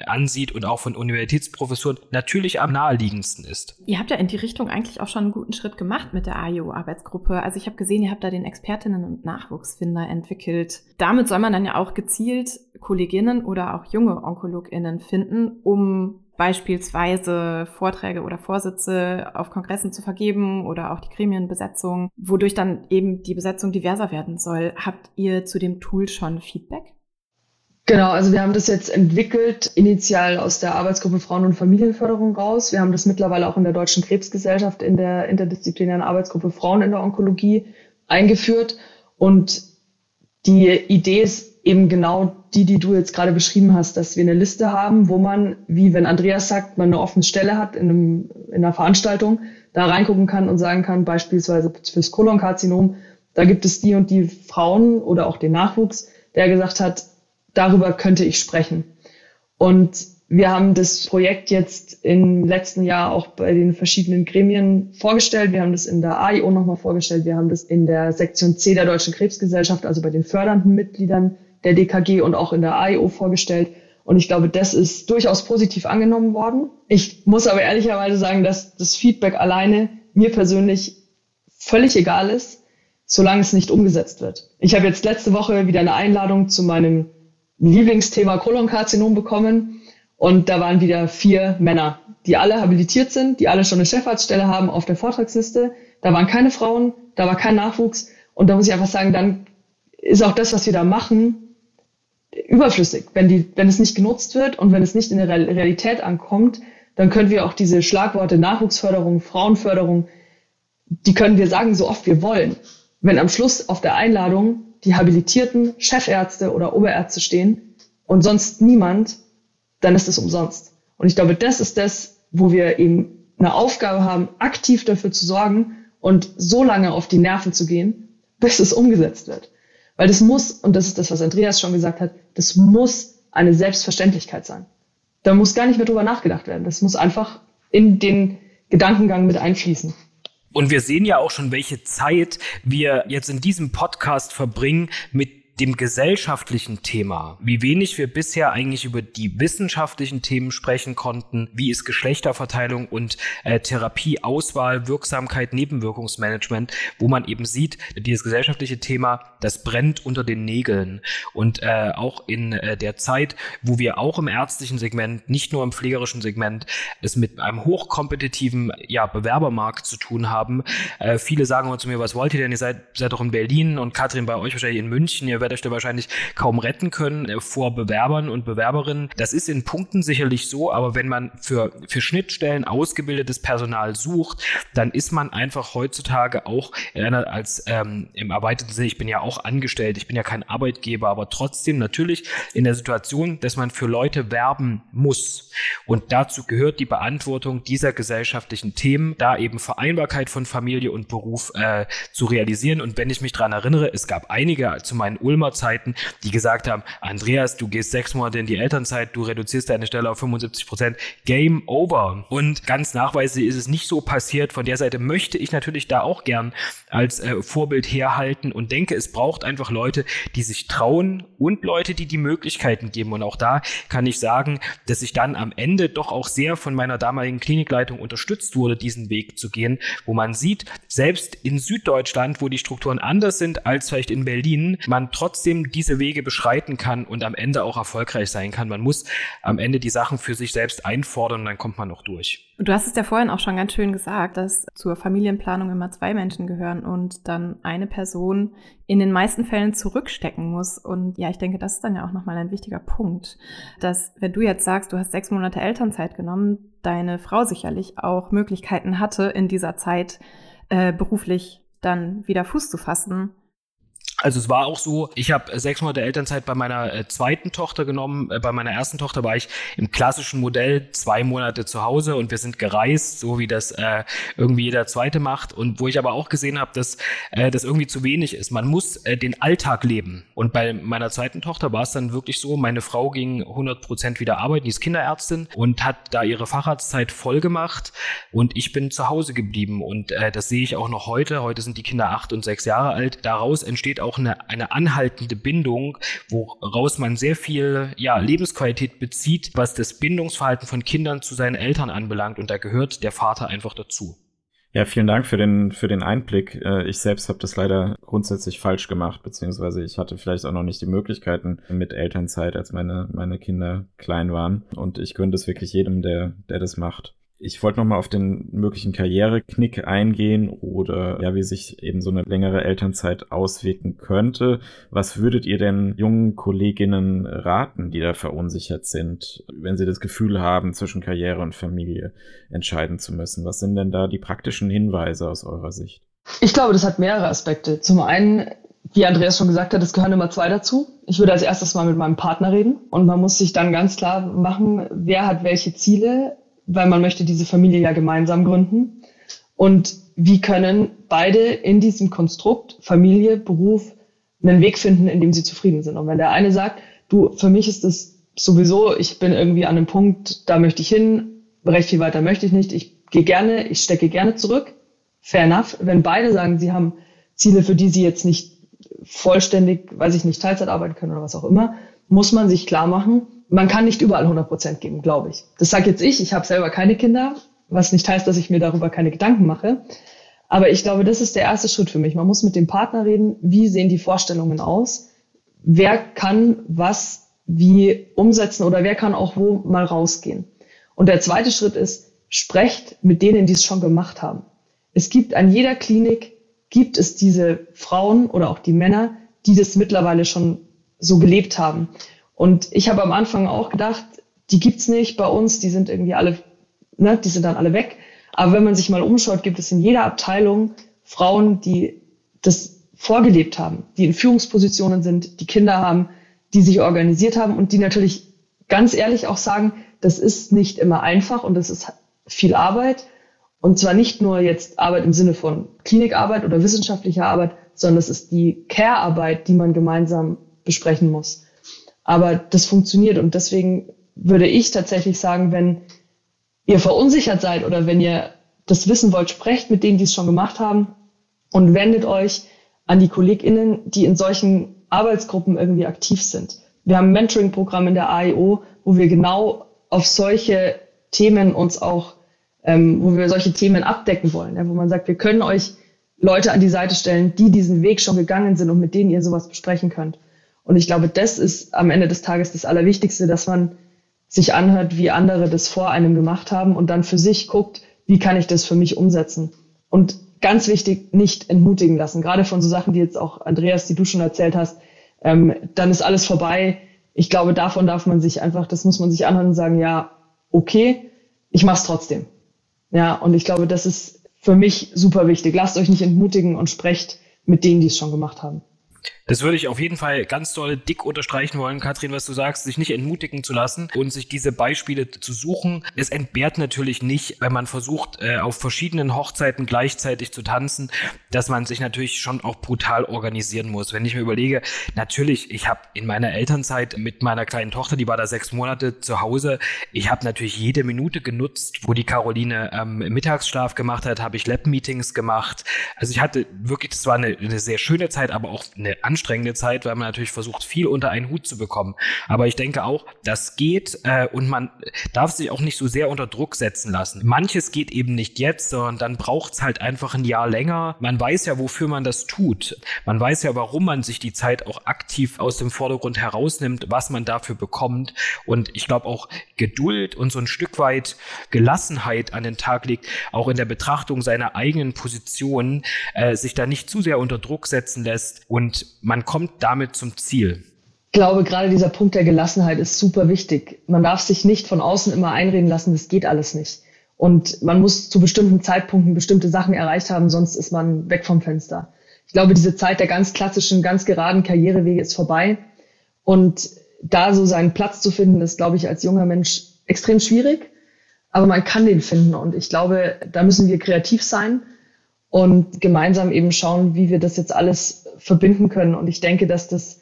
ansieht und auch von Universitätsprofessoren, natürlich am naheliegendsten ist. Ihr habt ja in die Richtung eigentlich auch schon einen guten Schritt gemacht mit der AIO-Arbeitsgruppe. Also ich habe gesehen, ihr habt da den Expertinnen- und Nachwuchsfinder entwickelt. Damit soll man dann ja auch gezielt Kolleginnen oder auch junge OnkologInnen finden, um beispielsweise Vorträge oder Vorsitze auf Kongressen zu vergeben oder auch die Gremienbesetzung, wodurch dann eben die Besetzung diverser werden soll. Habt ihr zu dem Tool schon Feedback? Genau, also wir haben das jetzt entwickelt, initial aus der Arbeitsgruppe Frauen- und Familienförderung raus. Wir haben das mittlerweile auch in der Deutschen Krebsgesellschaft in der interdisziplinären Arbeitsgruppe Frauen in der Onkologie eingeführt. Und die Idee ist eben genau die du jetzt gerade beschrieben hast, dass wir eine Liste haben, wo man, wie wenn Andreas sagt, man eine offene Stelle hat in einer Veranstaltung, da reingucken kann und sagen kann, beispielsweise fürs Kolonkarzinom, da gibt es die und die Frauen oder auch den Nachwuchs, der gesagt hat, darüber könnte ich sprechen. Und wir haben das Projekt jetzt im letzten Jahr auch bei den verschiedenen Gremien vorgestellt. Wir haben das in der AIO nochmal vorgestellt. Wir haben das in der Sektion C der Deutschen Krebsgesellschaft, also bei den fördernden Mitgliedern der DKG, und auch in der AIO vorgestellt. Und ich glaube, das ist durchaus positiv angenommen worden. Ich muss aber ehrlicherweise sagen, dass das Feedback alleine mir persönlich völlig egal ist, solange es nicht umgesetzt wird. Ich habe jetzt letzte Woche wieder eine Einladung zu meinem Lieblingsthema Kolonkarzinom bekommen. Und da waren wieder 4 Männer, die alle habilitiert sind, die alle schon eine Chefarztstelle haben auf der Vortragsliste. Da waren keine Frauen, da war kein Nachwuchs. Und da muss ich einfach sagen, dann ist auch das, was wir da machen, überflüssig. Wenn es nicht genutzt wird und wenn es nicht in der Realität ankommt, dann können wir auch diese Schlagworte Nachwuchsförderung, Frauenförderung, die können wir sagen, so oft wir wollen. Wenn am Schluss auf der Einladung die habilitierten Chefärzte oder Oberärzte stehen und sonst niemand, dann ist es umsonst. Und ich glaube, das ist das, wo wir eben eine Aufgabe haben, aktiv dafür zu sorgen und so lange auf die Nerven zu gehen, bis es umgesetzt wird. Weil das muss, und das ist das, was Andreas schon gesagt hat, das muss eine Selbstverständlichkeit sein. Da muss gar nicht mehr drüber nachgedacht werden. Das muss einfach in den Gedankengang mit einfließen. Und wir sehen ja auch schon, welche Zeit wir jetzt in diesem Podcast verbringen mit dem gesellschaftlichen Thema, wie wenig wir bisher eigentlich über die wissenschaftlichen Themen sprechen konnten, wie ist Geschlechterverteilung und Therapie, Auswahl, Wirksamkeit, Nebenwirkungsmanagement, wo man eben sieht, dieses gesellschaftliche Thema, das brennt unter den Nägeln. Und auch in der Zeit, wo wir auch im ärztlichen Segment, nicht nur im pflegerischen Segment, es mit einem hochkompetitiven Bewerbermarkt zu tun haben. Viele sagen immer zu mir, was wollt ihr denn? Ihr seid doch in Berlin, und Kathrin bei euch wahrscheinlich in München, ihr bei der Stelle wahrscheinlich kaum retten können vor Bewerbern und Bewerberinnen. Das ist in Punkten sicherlich so, aber wenn man für Schnittstellen ausgebildetes Personal sucht, dann ist man einfach heutzutage auch als im erweiterten Sinne, ich bin ja auch angestellt, ich bin ja kein Arbeitgeber, aber trotzdem natürlich in der Situation, dass man für Leute werben muss. Und dazu gehört die Beantwortung dieser gesellschaftlichen Themen, da eben Vereinbarkeit von Familie und Beruf zu realisieren. Und wenn ich mich daran erinnere, es gab einige zu meinen Ulmer Zeiten, die gesagt haben, Andreas, du gehst 6 Monate in die Elternzeit, du reduzierst deine Stelle auf 75%, Game over. Und ganz nachweislich ist es nicht so passiert. Von der Seite möchte ich natürlich da auch gern als Vorbild herhalten und denke, es braucht einfach Leute, die sich trauen und Leute, die die Möglichkeiten geben. Und auch da kann ich sagen, dass ich dann am Ende doch auch sehr von meiner damaligen Klinikleitung unterstützt wurde, diesen Weg zu gehen, wo man sieht, selbst in Süddeutschland, wo die Strukturen anders sind als vielleicht in Berlin, man trotzdem diese Wege beschreiten kann und am Ende auch erfolgreich sein kann. Man muss am Ende die Sachen für sich selbst einfordern und dann kommt man auch durch. Du hast es ja vorhin auch schon ganz schön gesagt, dass zur Familienplanung immer 2 Menschen gehören und dann eine Person in den meisten Fällen zurückstecken muss. Und ja, ich denke, das ist dann ja auch nochmal ein wichtiger Punkt, dass wenn du jetzt sagst, du hast 6 Monate Elternzeit genommen, deine Frau sicherlich auch Möglichkeiten hatte, in dieser Zeit beruflich dann wieder Fuß zu fassen. Also es war auch so, ich habe 6 Monate Elternzeit bei meiner zweiten Tochter genommen. Bei meiner ersten Tochter war ich im klassischen Modell 2 Monate zu Hause und wir sind gereist, so wie das irgendwie jeder Zweite macht. Und wo ich aber auch gesehen habe, dass das irgendwie zu wenig ist. Man muss den Alltag leben. Und bei meiner zweiten Tochter war es dann wirklich so, meine Frau ging 100% wieder arbeiten, die ist Kinderärztin und hat da ihre Facharztzeit voll gemacht. Und ich bin zu Hause geblieben. Und das sehe ich auch noch heute. Heute sind die Kinder 8 und 6 Jahre alt. Daraus entsteht auch eine anhaltende Bindung, woraus man sehr viel Lebensqualität bezieht, was das Bindungsverhalten von Kindern zu seinen Eltern anbelangt. Und da gehört der Vater einfach dazu. Ja, vielen Dank für den Einblick. Ich selbst habe das leider grundsätzlich falsch gemacht, beziehungsweise ich hatte vielleicht auch noch nicht die Möglichkeiten mit Elternzeit, als meine Kinder klein waren. Und ich gönne das wirklich jedem, der das macht. Ich wollte nochmal auf den möglichen Karriereknick eingehen oder wie sich eben so eine längere Elternzeit auswirken könnte. Was würdet ihr denn jungen Kolleginnen raten, die da verunsichert sind, wenn sie das Gefühl haben, zwischen Karriere und Familie entscheiden zu müssen? Was sind denn da die praktischen Hinweise aus eurer Sicht? Ich glaube, das hat mehrere Aspekte. Zum einen, wie Andreas schon gesagt hat, es gehören immer 2 dazu. Ich würde als erstes mal mit meinem Partner reden und man muss sich dann ganz klar machen, wer hat welche Ziele, weil man möchte diese Familie ja gemeinsam gründen. Und wie können beide in diesem Konstrukt Familie, Beruf einen Weg finden, in dem sie zufrieden sind? Und wenn der eine sagt, du, für mich ist das sowieso, ich bin irgendwie an einem Punkt, da möchte ich hin, recht viel weiter möchte ich nicht, ich gehe gerne, ich stecke gerne zurück, fair enough. Wenn beide sagen, sie haben Ziele, für die sie jetzt nicht vollständig, Teilzeit arbeiten können oder was auch immer, muss man sich klar machen, man kann nicht überall 100% geben, glaube ich. Das sage jetzt ich habe selber keine Kinder, was nicht heißt, dass ich mir darüber keine Gedanken mache. Aber ich glaube, das ist der erste Schritt für mich. Man muss mit dem Partner reden, wie sehen die Vorstellungen aus? Wer kann was wie umsetzen oder wer kann auch wo mal rausgehen? Und der zweite Schritt ist, sprecht mit denen, die es schon gemacht haben. Es gibt an jeder Klinik, gibt es diese Frauen oder auch die Männer, die das mittlerweile schon so gelebt haben. Und ich habe am Anfang auch gedacht, die gibt's nicht bei uns, die sind irgendwie alle, ne, die sind dann alle weg. Aber wenn man sich mal umschaut, gibt es in jeder Abteilung Frauen, die das vorgelebt haben, die in Führungspositionen sind, die Kinder haben, die sich organisiert haben und die natürlich ganz ehrlich auch sagen, das ist nicht immer einfach und das ist viel Arbeit. Und zwar nicht nur jetzt Arbeit im Sinne von Klinikarbeit oder wissenschaftlicher Arbeit, sondern es ist die Care-Arbeit, die man gemeinsam besprechen muss. Aber das funktioniert und deswegen würde ich tatsächlich sagen, wenn ihr verunsichert seid oder wenn ihr das wissen wollt, sprecht mit denen, die es schon gemacht haben und wendet euch an die KollegInnen, die in solchen Arbeitsgruppen irgendwie aktiv sind. Wir haben ein Mentoring-Programm in der AIO, wo wir genau auf solche Themen uns auch, wo wir solche Themen abdecken wollen, wo man sagt, wir können euch Leute an die Seite stellen, die diesen Weg schon gegangen sind und mit denen ihr sowas besprechen könnt. Und ich glaube, das ist am Ende des Tages das Allerwichtigste, dass man sich anhört, wie andere das vor einem gemacht haben und dann für sich guckt, wie kann ich das für mich umsetzen? Und ganz wichtig, nicht entmutigen lassen. Gerade von so Sachen, die jetzt auch, Andreas, die du schon erzählt hast, dann ist alles vorbei. Ich glaube, davon darf man sich einfach, das muss man sich anhören und sagen, ja, okay, ich mach's trotzdem. Ja, und ich glaube, das ist für mich super wichtig. Lasst euch nicht entmutigen und sprecht mit denen, die es schon gemacht haben. Das würde ich auf jeden Fall ganz doll dick unterstreichen wollen, Kathrin, was du sagst, sich nicht entmutigen zu lassen und sich diese Beispiele zu suchen. Es entbehrt natürlich nicht, wenn man versucht, auf verschiedenen Hochzeiten gleichzeitig zu tanzen, dass man sich natürlich schon auch brutal organisieren muss. Wenn ich mir überlege, natürlich, ich habe in meiner Elternzeit mit meiner kleinen Tochter, die war da 6 Monate zu Hause, ich habe natürlich jede Minute genutzt, wo die Caroline Mittagsschlaf gemacht hat, habe ich Lab-Meetings gemacht. Also ich hatte wirklich, das war eine sehr schöne Zeit, aber auch eine anstrengende Zeit, weil man natürlich versucht, viel unter einen Hut zu bekommen. Aber ich denke auch, das geht und man darf sich auch nicht so sehr unter Druck setzen lassen. Manches geht eben nicht jetzt, sondern dann braucht es halt einfach ein Jahr länger. Man weiß ja, wofür man das tut. Man weiß ja, warum man sich die Zeit auch aktiv aus dem Vordergrund herausnimmt, was man dafür bekommt. Und ich glaube auch Geduld und so ein Stück weit Gelassenheit an den Tag legt, auch in der Betrachtung seiner eigenen Position, sich da nicht zu sehr unter Druck setzen lässt und man kommt damit zum Ziel. Ich glaube, gerade dieser Punkt der Gelassenheit ist super wichtig. Man darf sich nicht von außen immer einreden lassen, das geht alles nicht. Und man muss zu bestimmten Zeitpunkten bestimmte Sachen erreicht haben, sonst ist man weg vom Fenster. Ich glaube, diese Zeit der ganz klassischen, ganz geraden Karrierewege ist vorbei. Und da so seinen Platz zu finden, ist, glaube ich, als junger Mensch extrem schwierig. Aber man kann den finden. Und ich glaube, da müssen wir kreativ sein und gemeinsam eben schauen, wie wir das jetzt alles verbinden können. Und ich denke, dass das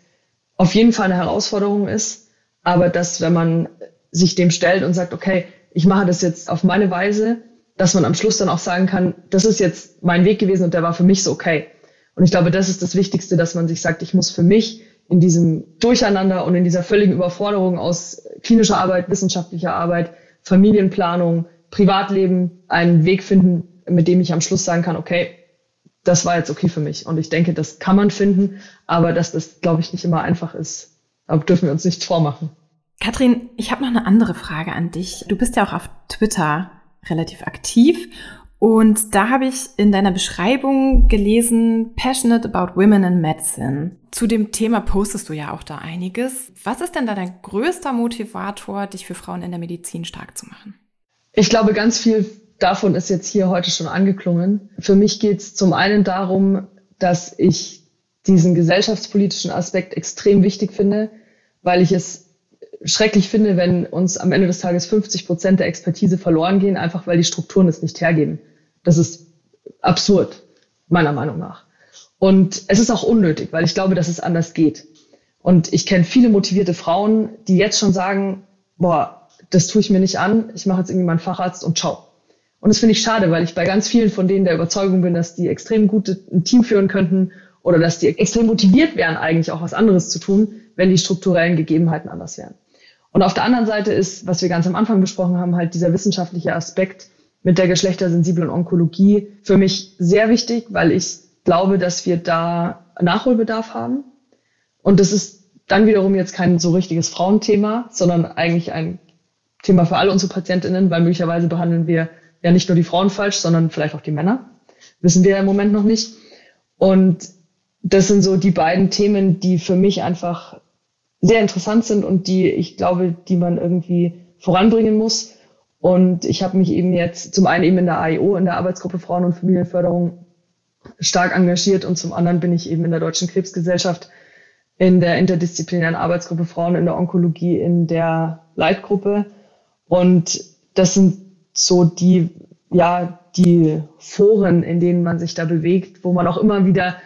auf jeden Fall eine Herausforderung ist, aber dass, wenn man sich dem stellt und sagt, okay, ich mache das jetzt auf meine Weise, dass man am Schluss dann auch sagen kann, das ist jetzt mein Weg gewesen und der war für mich so okay. Und ich glaube, das ist das Wichtigste, dass man sich sagt, ich muss für mich in diesem Durcheinander und in dieser völligen Überforderung aus klinischer Arbeit, wissenschaftlicher Arbeit, Familienplanung, Privatleben einen Weg finden, mit dem ich am Schluss sagen kann, okay, das war jetzt okay für mich. Und ich denke, das kann man finden, aber dass das, glaube ich, nicht immer einfach ist. Da dürfen wir uns nichts vormachen. Kathrin, ich habe noch eine andere Frage an dich. Du bist ja auch auf Twitter relativ aktiv und da habe ich in deiner Beschreibung gelesen, Passionate about Women in Medicine. Zu dem Thema postest du ja auch da einiges. Was ist denn da dein größter Motivator, dich für Frauen in der Medizin stark zu machen? Ich glaube, ganz viel davon ist jetzt hier heute schon angeklungen. Für mich geht es zum einen darum, dass ich diesen gesellschaftspolitischen Aspekt extrem wichtig finde, weil ich es schrecklich finde, wenn uns am Ende des Tages 50% der Expertise verloren gehen, einfach weil die Strukturen es nicht hergeben. Das ist absurd, meiner Meinung nach. Und es ist auch unnötig, weil ich glaube, dass es anders geht. Und ich kenne viele motivierte Frauen, die jetzt schon sagen, boah, das tue ich mir nicht an, ich mache jetzt irgendwie meinen Facharzt und ciao. Und das finde ich schade, weil ich bei ganz vielen von denen der Überzeugung bin, dass die extrem gut ein Team führen könnten oder dass die extrem motiviert wären, eigentlich auch was anderes zu tun, wenn die strukturellen Gegebenheiten anders wären. Und auf der anderen Seite ist, was wir ganz am Anfang besprochen haben, halt dieser wissenschaftliche Aspekt mit der geschlechtersensiblen Onkologie für mich sehr wichtig, weil ich glaube, dass wir da Nachholbedarf haben. Und das ist dann wiederum jetzt kein so richtiges Frauenthema, sondern eigentlich ein Thema für alle unsere PatientInnen, weil möglicherweise behandeln wir ja nicht nur die Frauen falsch, sondern vielleicht auch die Männer. Wissen wir ja im Moment noch nicht. Und das sind so die beiden Themen, die für mich einfach sehr interessant sind und die, ich glaube, die man irgendwie voranbringen muss. Und ich habe mich eben jetzt zum einen eben in der AIO, in der Arbeitsgruppe Frauen und Familienförderung stark engagiert und zum anderen bin ich eben in der Deutschen Krebsgesellschaft, in der interdisziplinären Arbeitsgruppe Frauen, in der Onkologie, in der Leitgruppe. Und das sind so die Foren, in denen man sich da bewegt, wo man auch immer wieder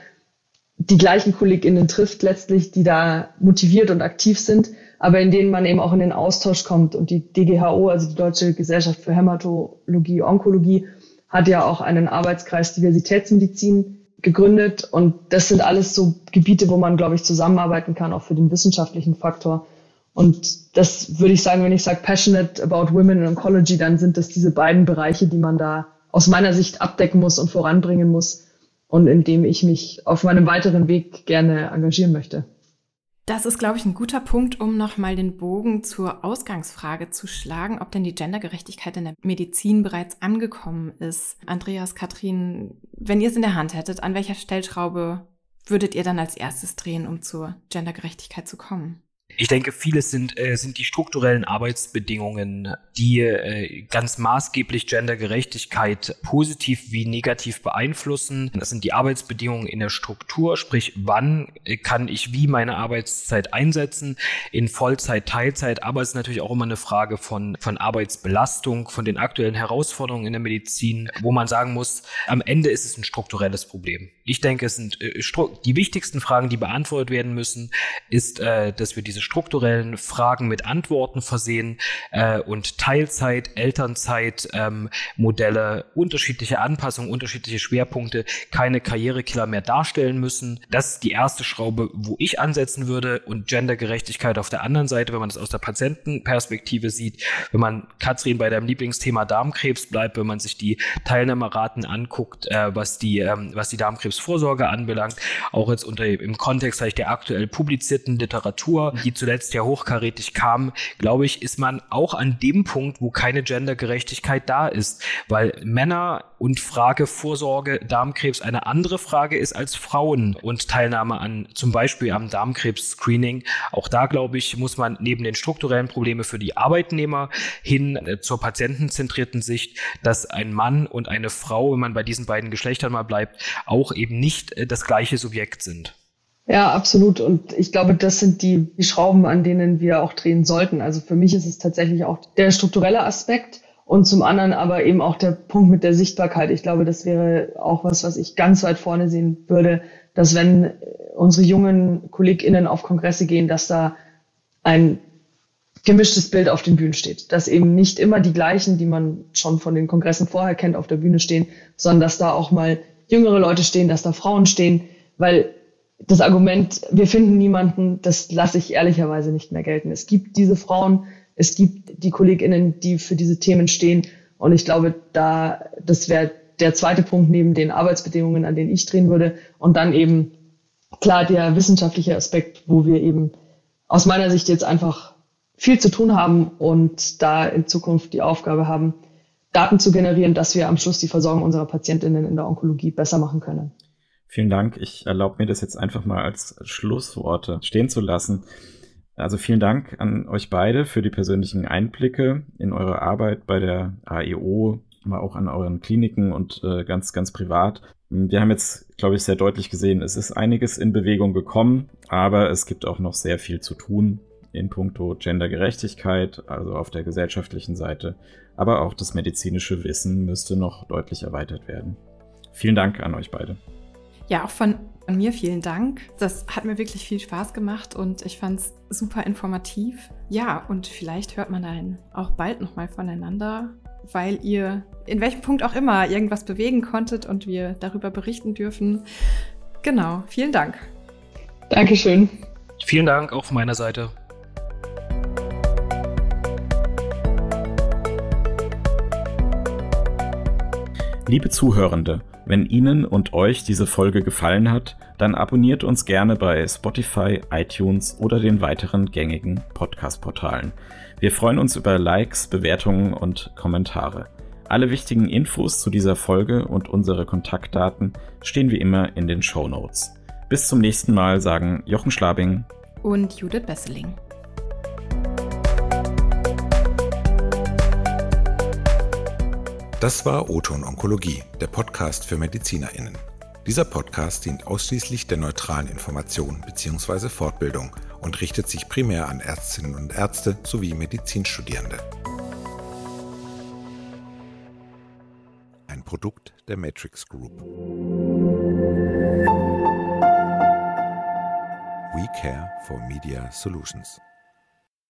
die gleichen KollegInnen trifft letztlich, die da motiviert und aktiv sind, aber in denen man eben auch in den Austausch kommt. Und die DGHO, also die Deutsche Gesellschaft für Hämatologie, Onkologie, hat ja auch einen Arbeitskreis Diversitätsmedizin gegründet. Und das sind alles so Gebiete, wo man, glaube ich, zusammenarbeiten kann, auch für den wissenschaftlichen Faktor. Und das würde ich sagen, wenn ich sage passionate about women in oncology, dann sind das diese beiden Bereiche, die man da aus meiner Sicht abdecken muss und voranbringen muss und in dem ich mich auf meinem weiteren Weg gerne engagieren möchte. Das ist, glaube ich, ein guter Punkt, um nochmal den Bogen zur Ausgangsfrage zu schlagen, ob denn die Gendergerechtigkeit in der Medizin bereits angekommen ist. Andreas, Kathrin, wenn ihr es in der Hand hättet, an welcher Stellschraube würdet ihr dann als erstes drehen, um zur Gendergerechtigkeit zu kommen? Ich denke, vieles sind die strukturellen Arbeitsbedingungen, die ganz maßgeblich Gendergerechtigkeit positiv wie negativ beeinflussen. Das sind die Arbeitsbedingungen in der Struktur, sprich wann kann ich wie meine Arbeitszeit einsetzen, in Vollzeit, Teilzeit. Aber es ist natürlich auch immer eine Frage von Arbeitsbelastung, von den aktuellen Herausforderungen in der Medizin, wo man sagen muss, am Ende ist es ein strukturelles Problem. Ich denke, es sind die wichtigsten Fragen, die beantwortet werden müssen, ist, dass wir diese strukturellen Fragen mit Antworten versehen und Teilzeit, Elternzeit, Modelle, unterschiedliche Anpassungen, unterschiedliche Schwerpunkte, keine Karrierekiller mehr darstellen müssen. Das ist die erste Schraube, wo ich ansetzen würde, und Gendergerechtigkeit auf der anderen Seite, wenn man das aus der Patientenperspektive sieht, wenn man, Kathrin, bei deinem Lieblingsthema Darmkrebs bleibt, wenn man sich die Teilnehmerraten anguckt, was die Darmkrebsvorsorge anbelangt, auch jetzt im Kontext der aktuell publizierten Literatur, die zuletzt ja hochkarätig kam, glaube ich, ist man auch an dem Punkt, wo keine Gendergerechtigkeit da ist, weil Männer und Frage Vorsorge Darmkrebs eine andere Frage ist als Frauen und Teilnahme an zum Beispiel am Darmkrebs-Screening. Auch da, glaube ich, muss man neben den strukturellen Problemen für die Arbeitnehmer hin zur patientenzentrierten Sicht, dass ein Mann und eine Frau, wenn man bei diesen beiden Geschlechtern mal bleibt, auch eben nicht das gleiche Subjekt sind. Ja, absolut. Und ich glaube, das sind die Schrauben, an denen wir auch drehen sollten. Also für mich ist es tatsächlich auch der strukturelle Aspekt und zum anderen aber eben auch der Punkt mit der Sichtbarkeit. Ich glaube, das wäre auch was ich ganz weit vorne sehen würde, dass wenn unsere jungen KollegInnen auf Kongresse gehen, dass da ein gemischtes Bild auf den Bühnen steht. Dass eben nicht immer die gleichen, die man schon von den Kongressen vorher kennt, auf der Bühne stehen, sondern dass da auch mal jüngere Leute stehen, dass da Frauen stehen, weil das Argument, wir finden niemanden, das lasse ich ehrlicherweise nicht mehr gelten. Es gibt diese Frauen, es gibt die KollegInnen, die für diese Themen stehen. Und ich glaube, das wäre der zweite Punkt neben den Arbeitsbedingungen, an denen ich drehen würde. Und dann eben, klar, der wissenschaftliche Aspekt, wo wir eben aus meiner Sicht jetzt einfach viel zu tun haben und da in Zukunft die Aufgabe haben, Daten zu generieren, dass wir am Schluss die Versorgung unserer PatientInnen in der Onkologie besser machen können. Vielen Dank. Ich erlaube mir das jetzt einfach mal als Schlussworte stehen zu lassen. Also vielen Dank an euch beide für die persönlichen Einblicke in eure Arbeit bei der AIO, aber auch an euren Kliniken und ganz, ganz privat. Wir haben jetzt, glaube ich, sehr deutlich gesehen, es ist einiges in Bewegung gekommen, aber es gibt auch noch sehr viel zu tun in puncto Gendergerechtigkeit, also auf der gesellschaftlichen Seite. Aber auch das medizinische Wissen müsste noch deutlich erweitert werden. Vielen Dank an euch beide. Ja, auch von mir vielen Dank. Das hat mir wirklich viel Spaß gemacht und ich fand's super informativ. Ja, und vielleicht hört man dann auch bald nochmal voneinander, weil ihr in welchem Punkt auch immer irgendwas bewegen konntet und wir darüber berichten dürfen. Genau, vielen Dank. Dankeschön. Vielen Dank auch von meiner Seite. Liebe Zuhörende, wenn Ihnen und euch diese Folge gefallen hat, dann abonniert uns gerne bei Spotify, iTunes oder den weiteren gängigen Podcast-Portalen. Wir freuen uns über Likes, Bewertungen und Kommentare. Alle wichtigen Infos zu dieser Folge und unsere Kontaktdaten stehen wie immer in den Shownotes. Bis zum nächsten Mal sagen Jochen Schlabing und Judith Besseling. Das war O-Ton Onkologie, der Podcast für MedizinerInnen. Dieser Podcast dient ausschließlich der neutralen Information bzw. Fortbildung und richtet sich primär an Ärztinnen und Ärzte sowie Medizinstudierende. Ein Produkt der Medtrix Group. We care for media solutions.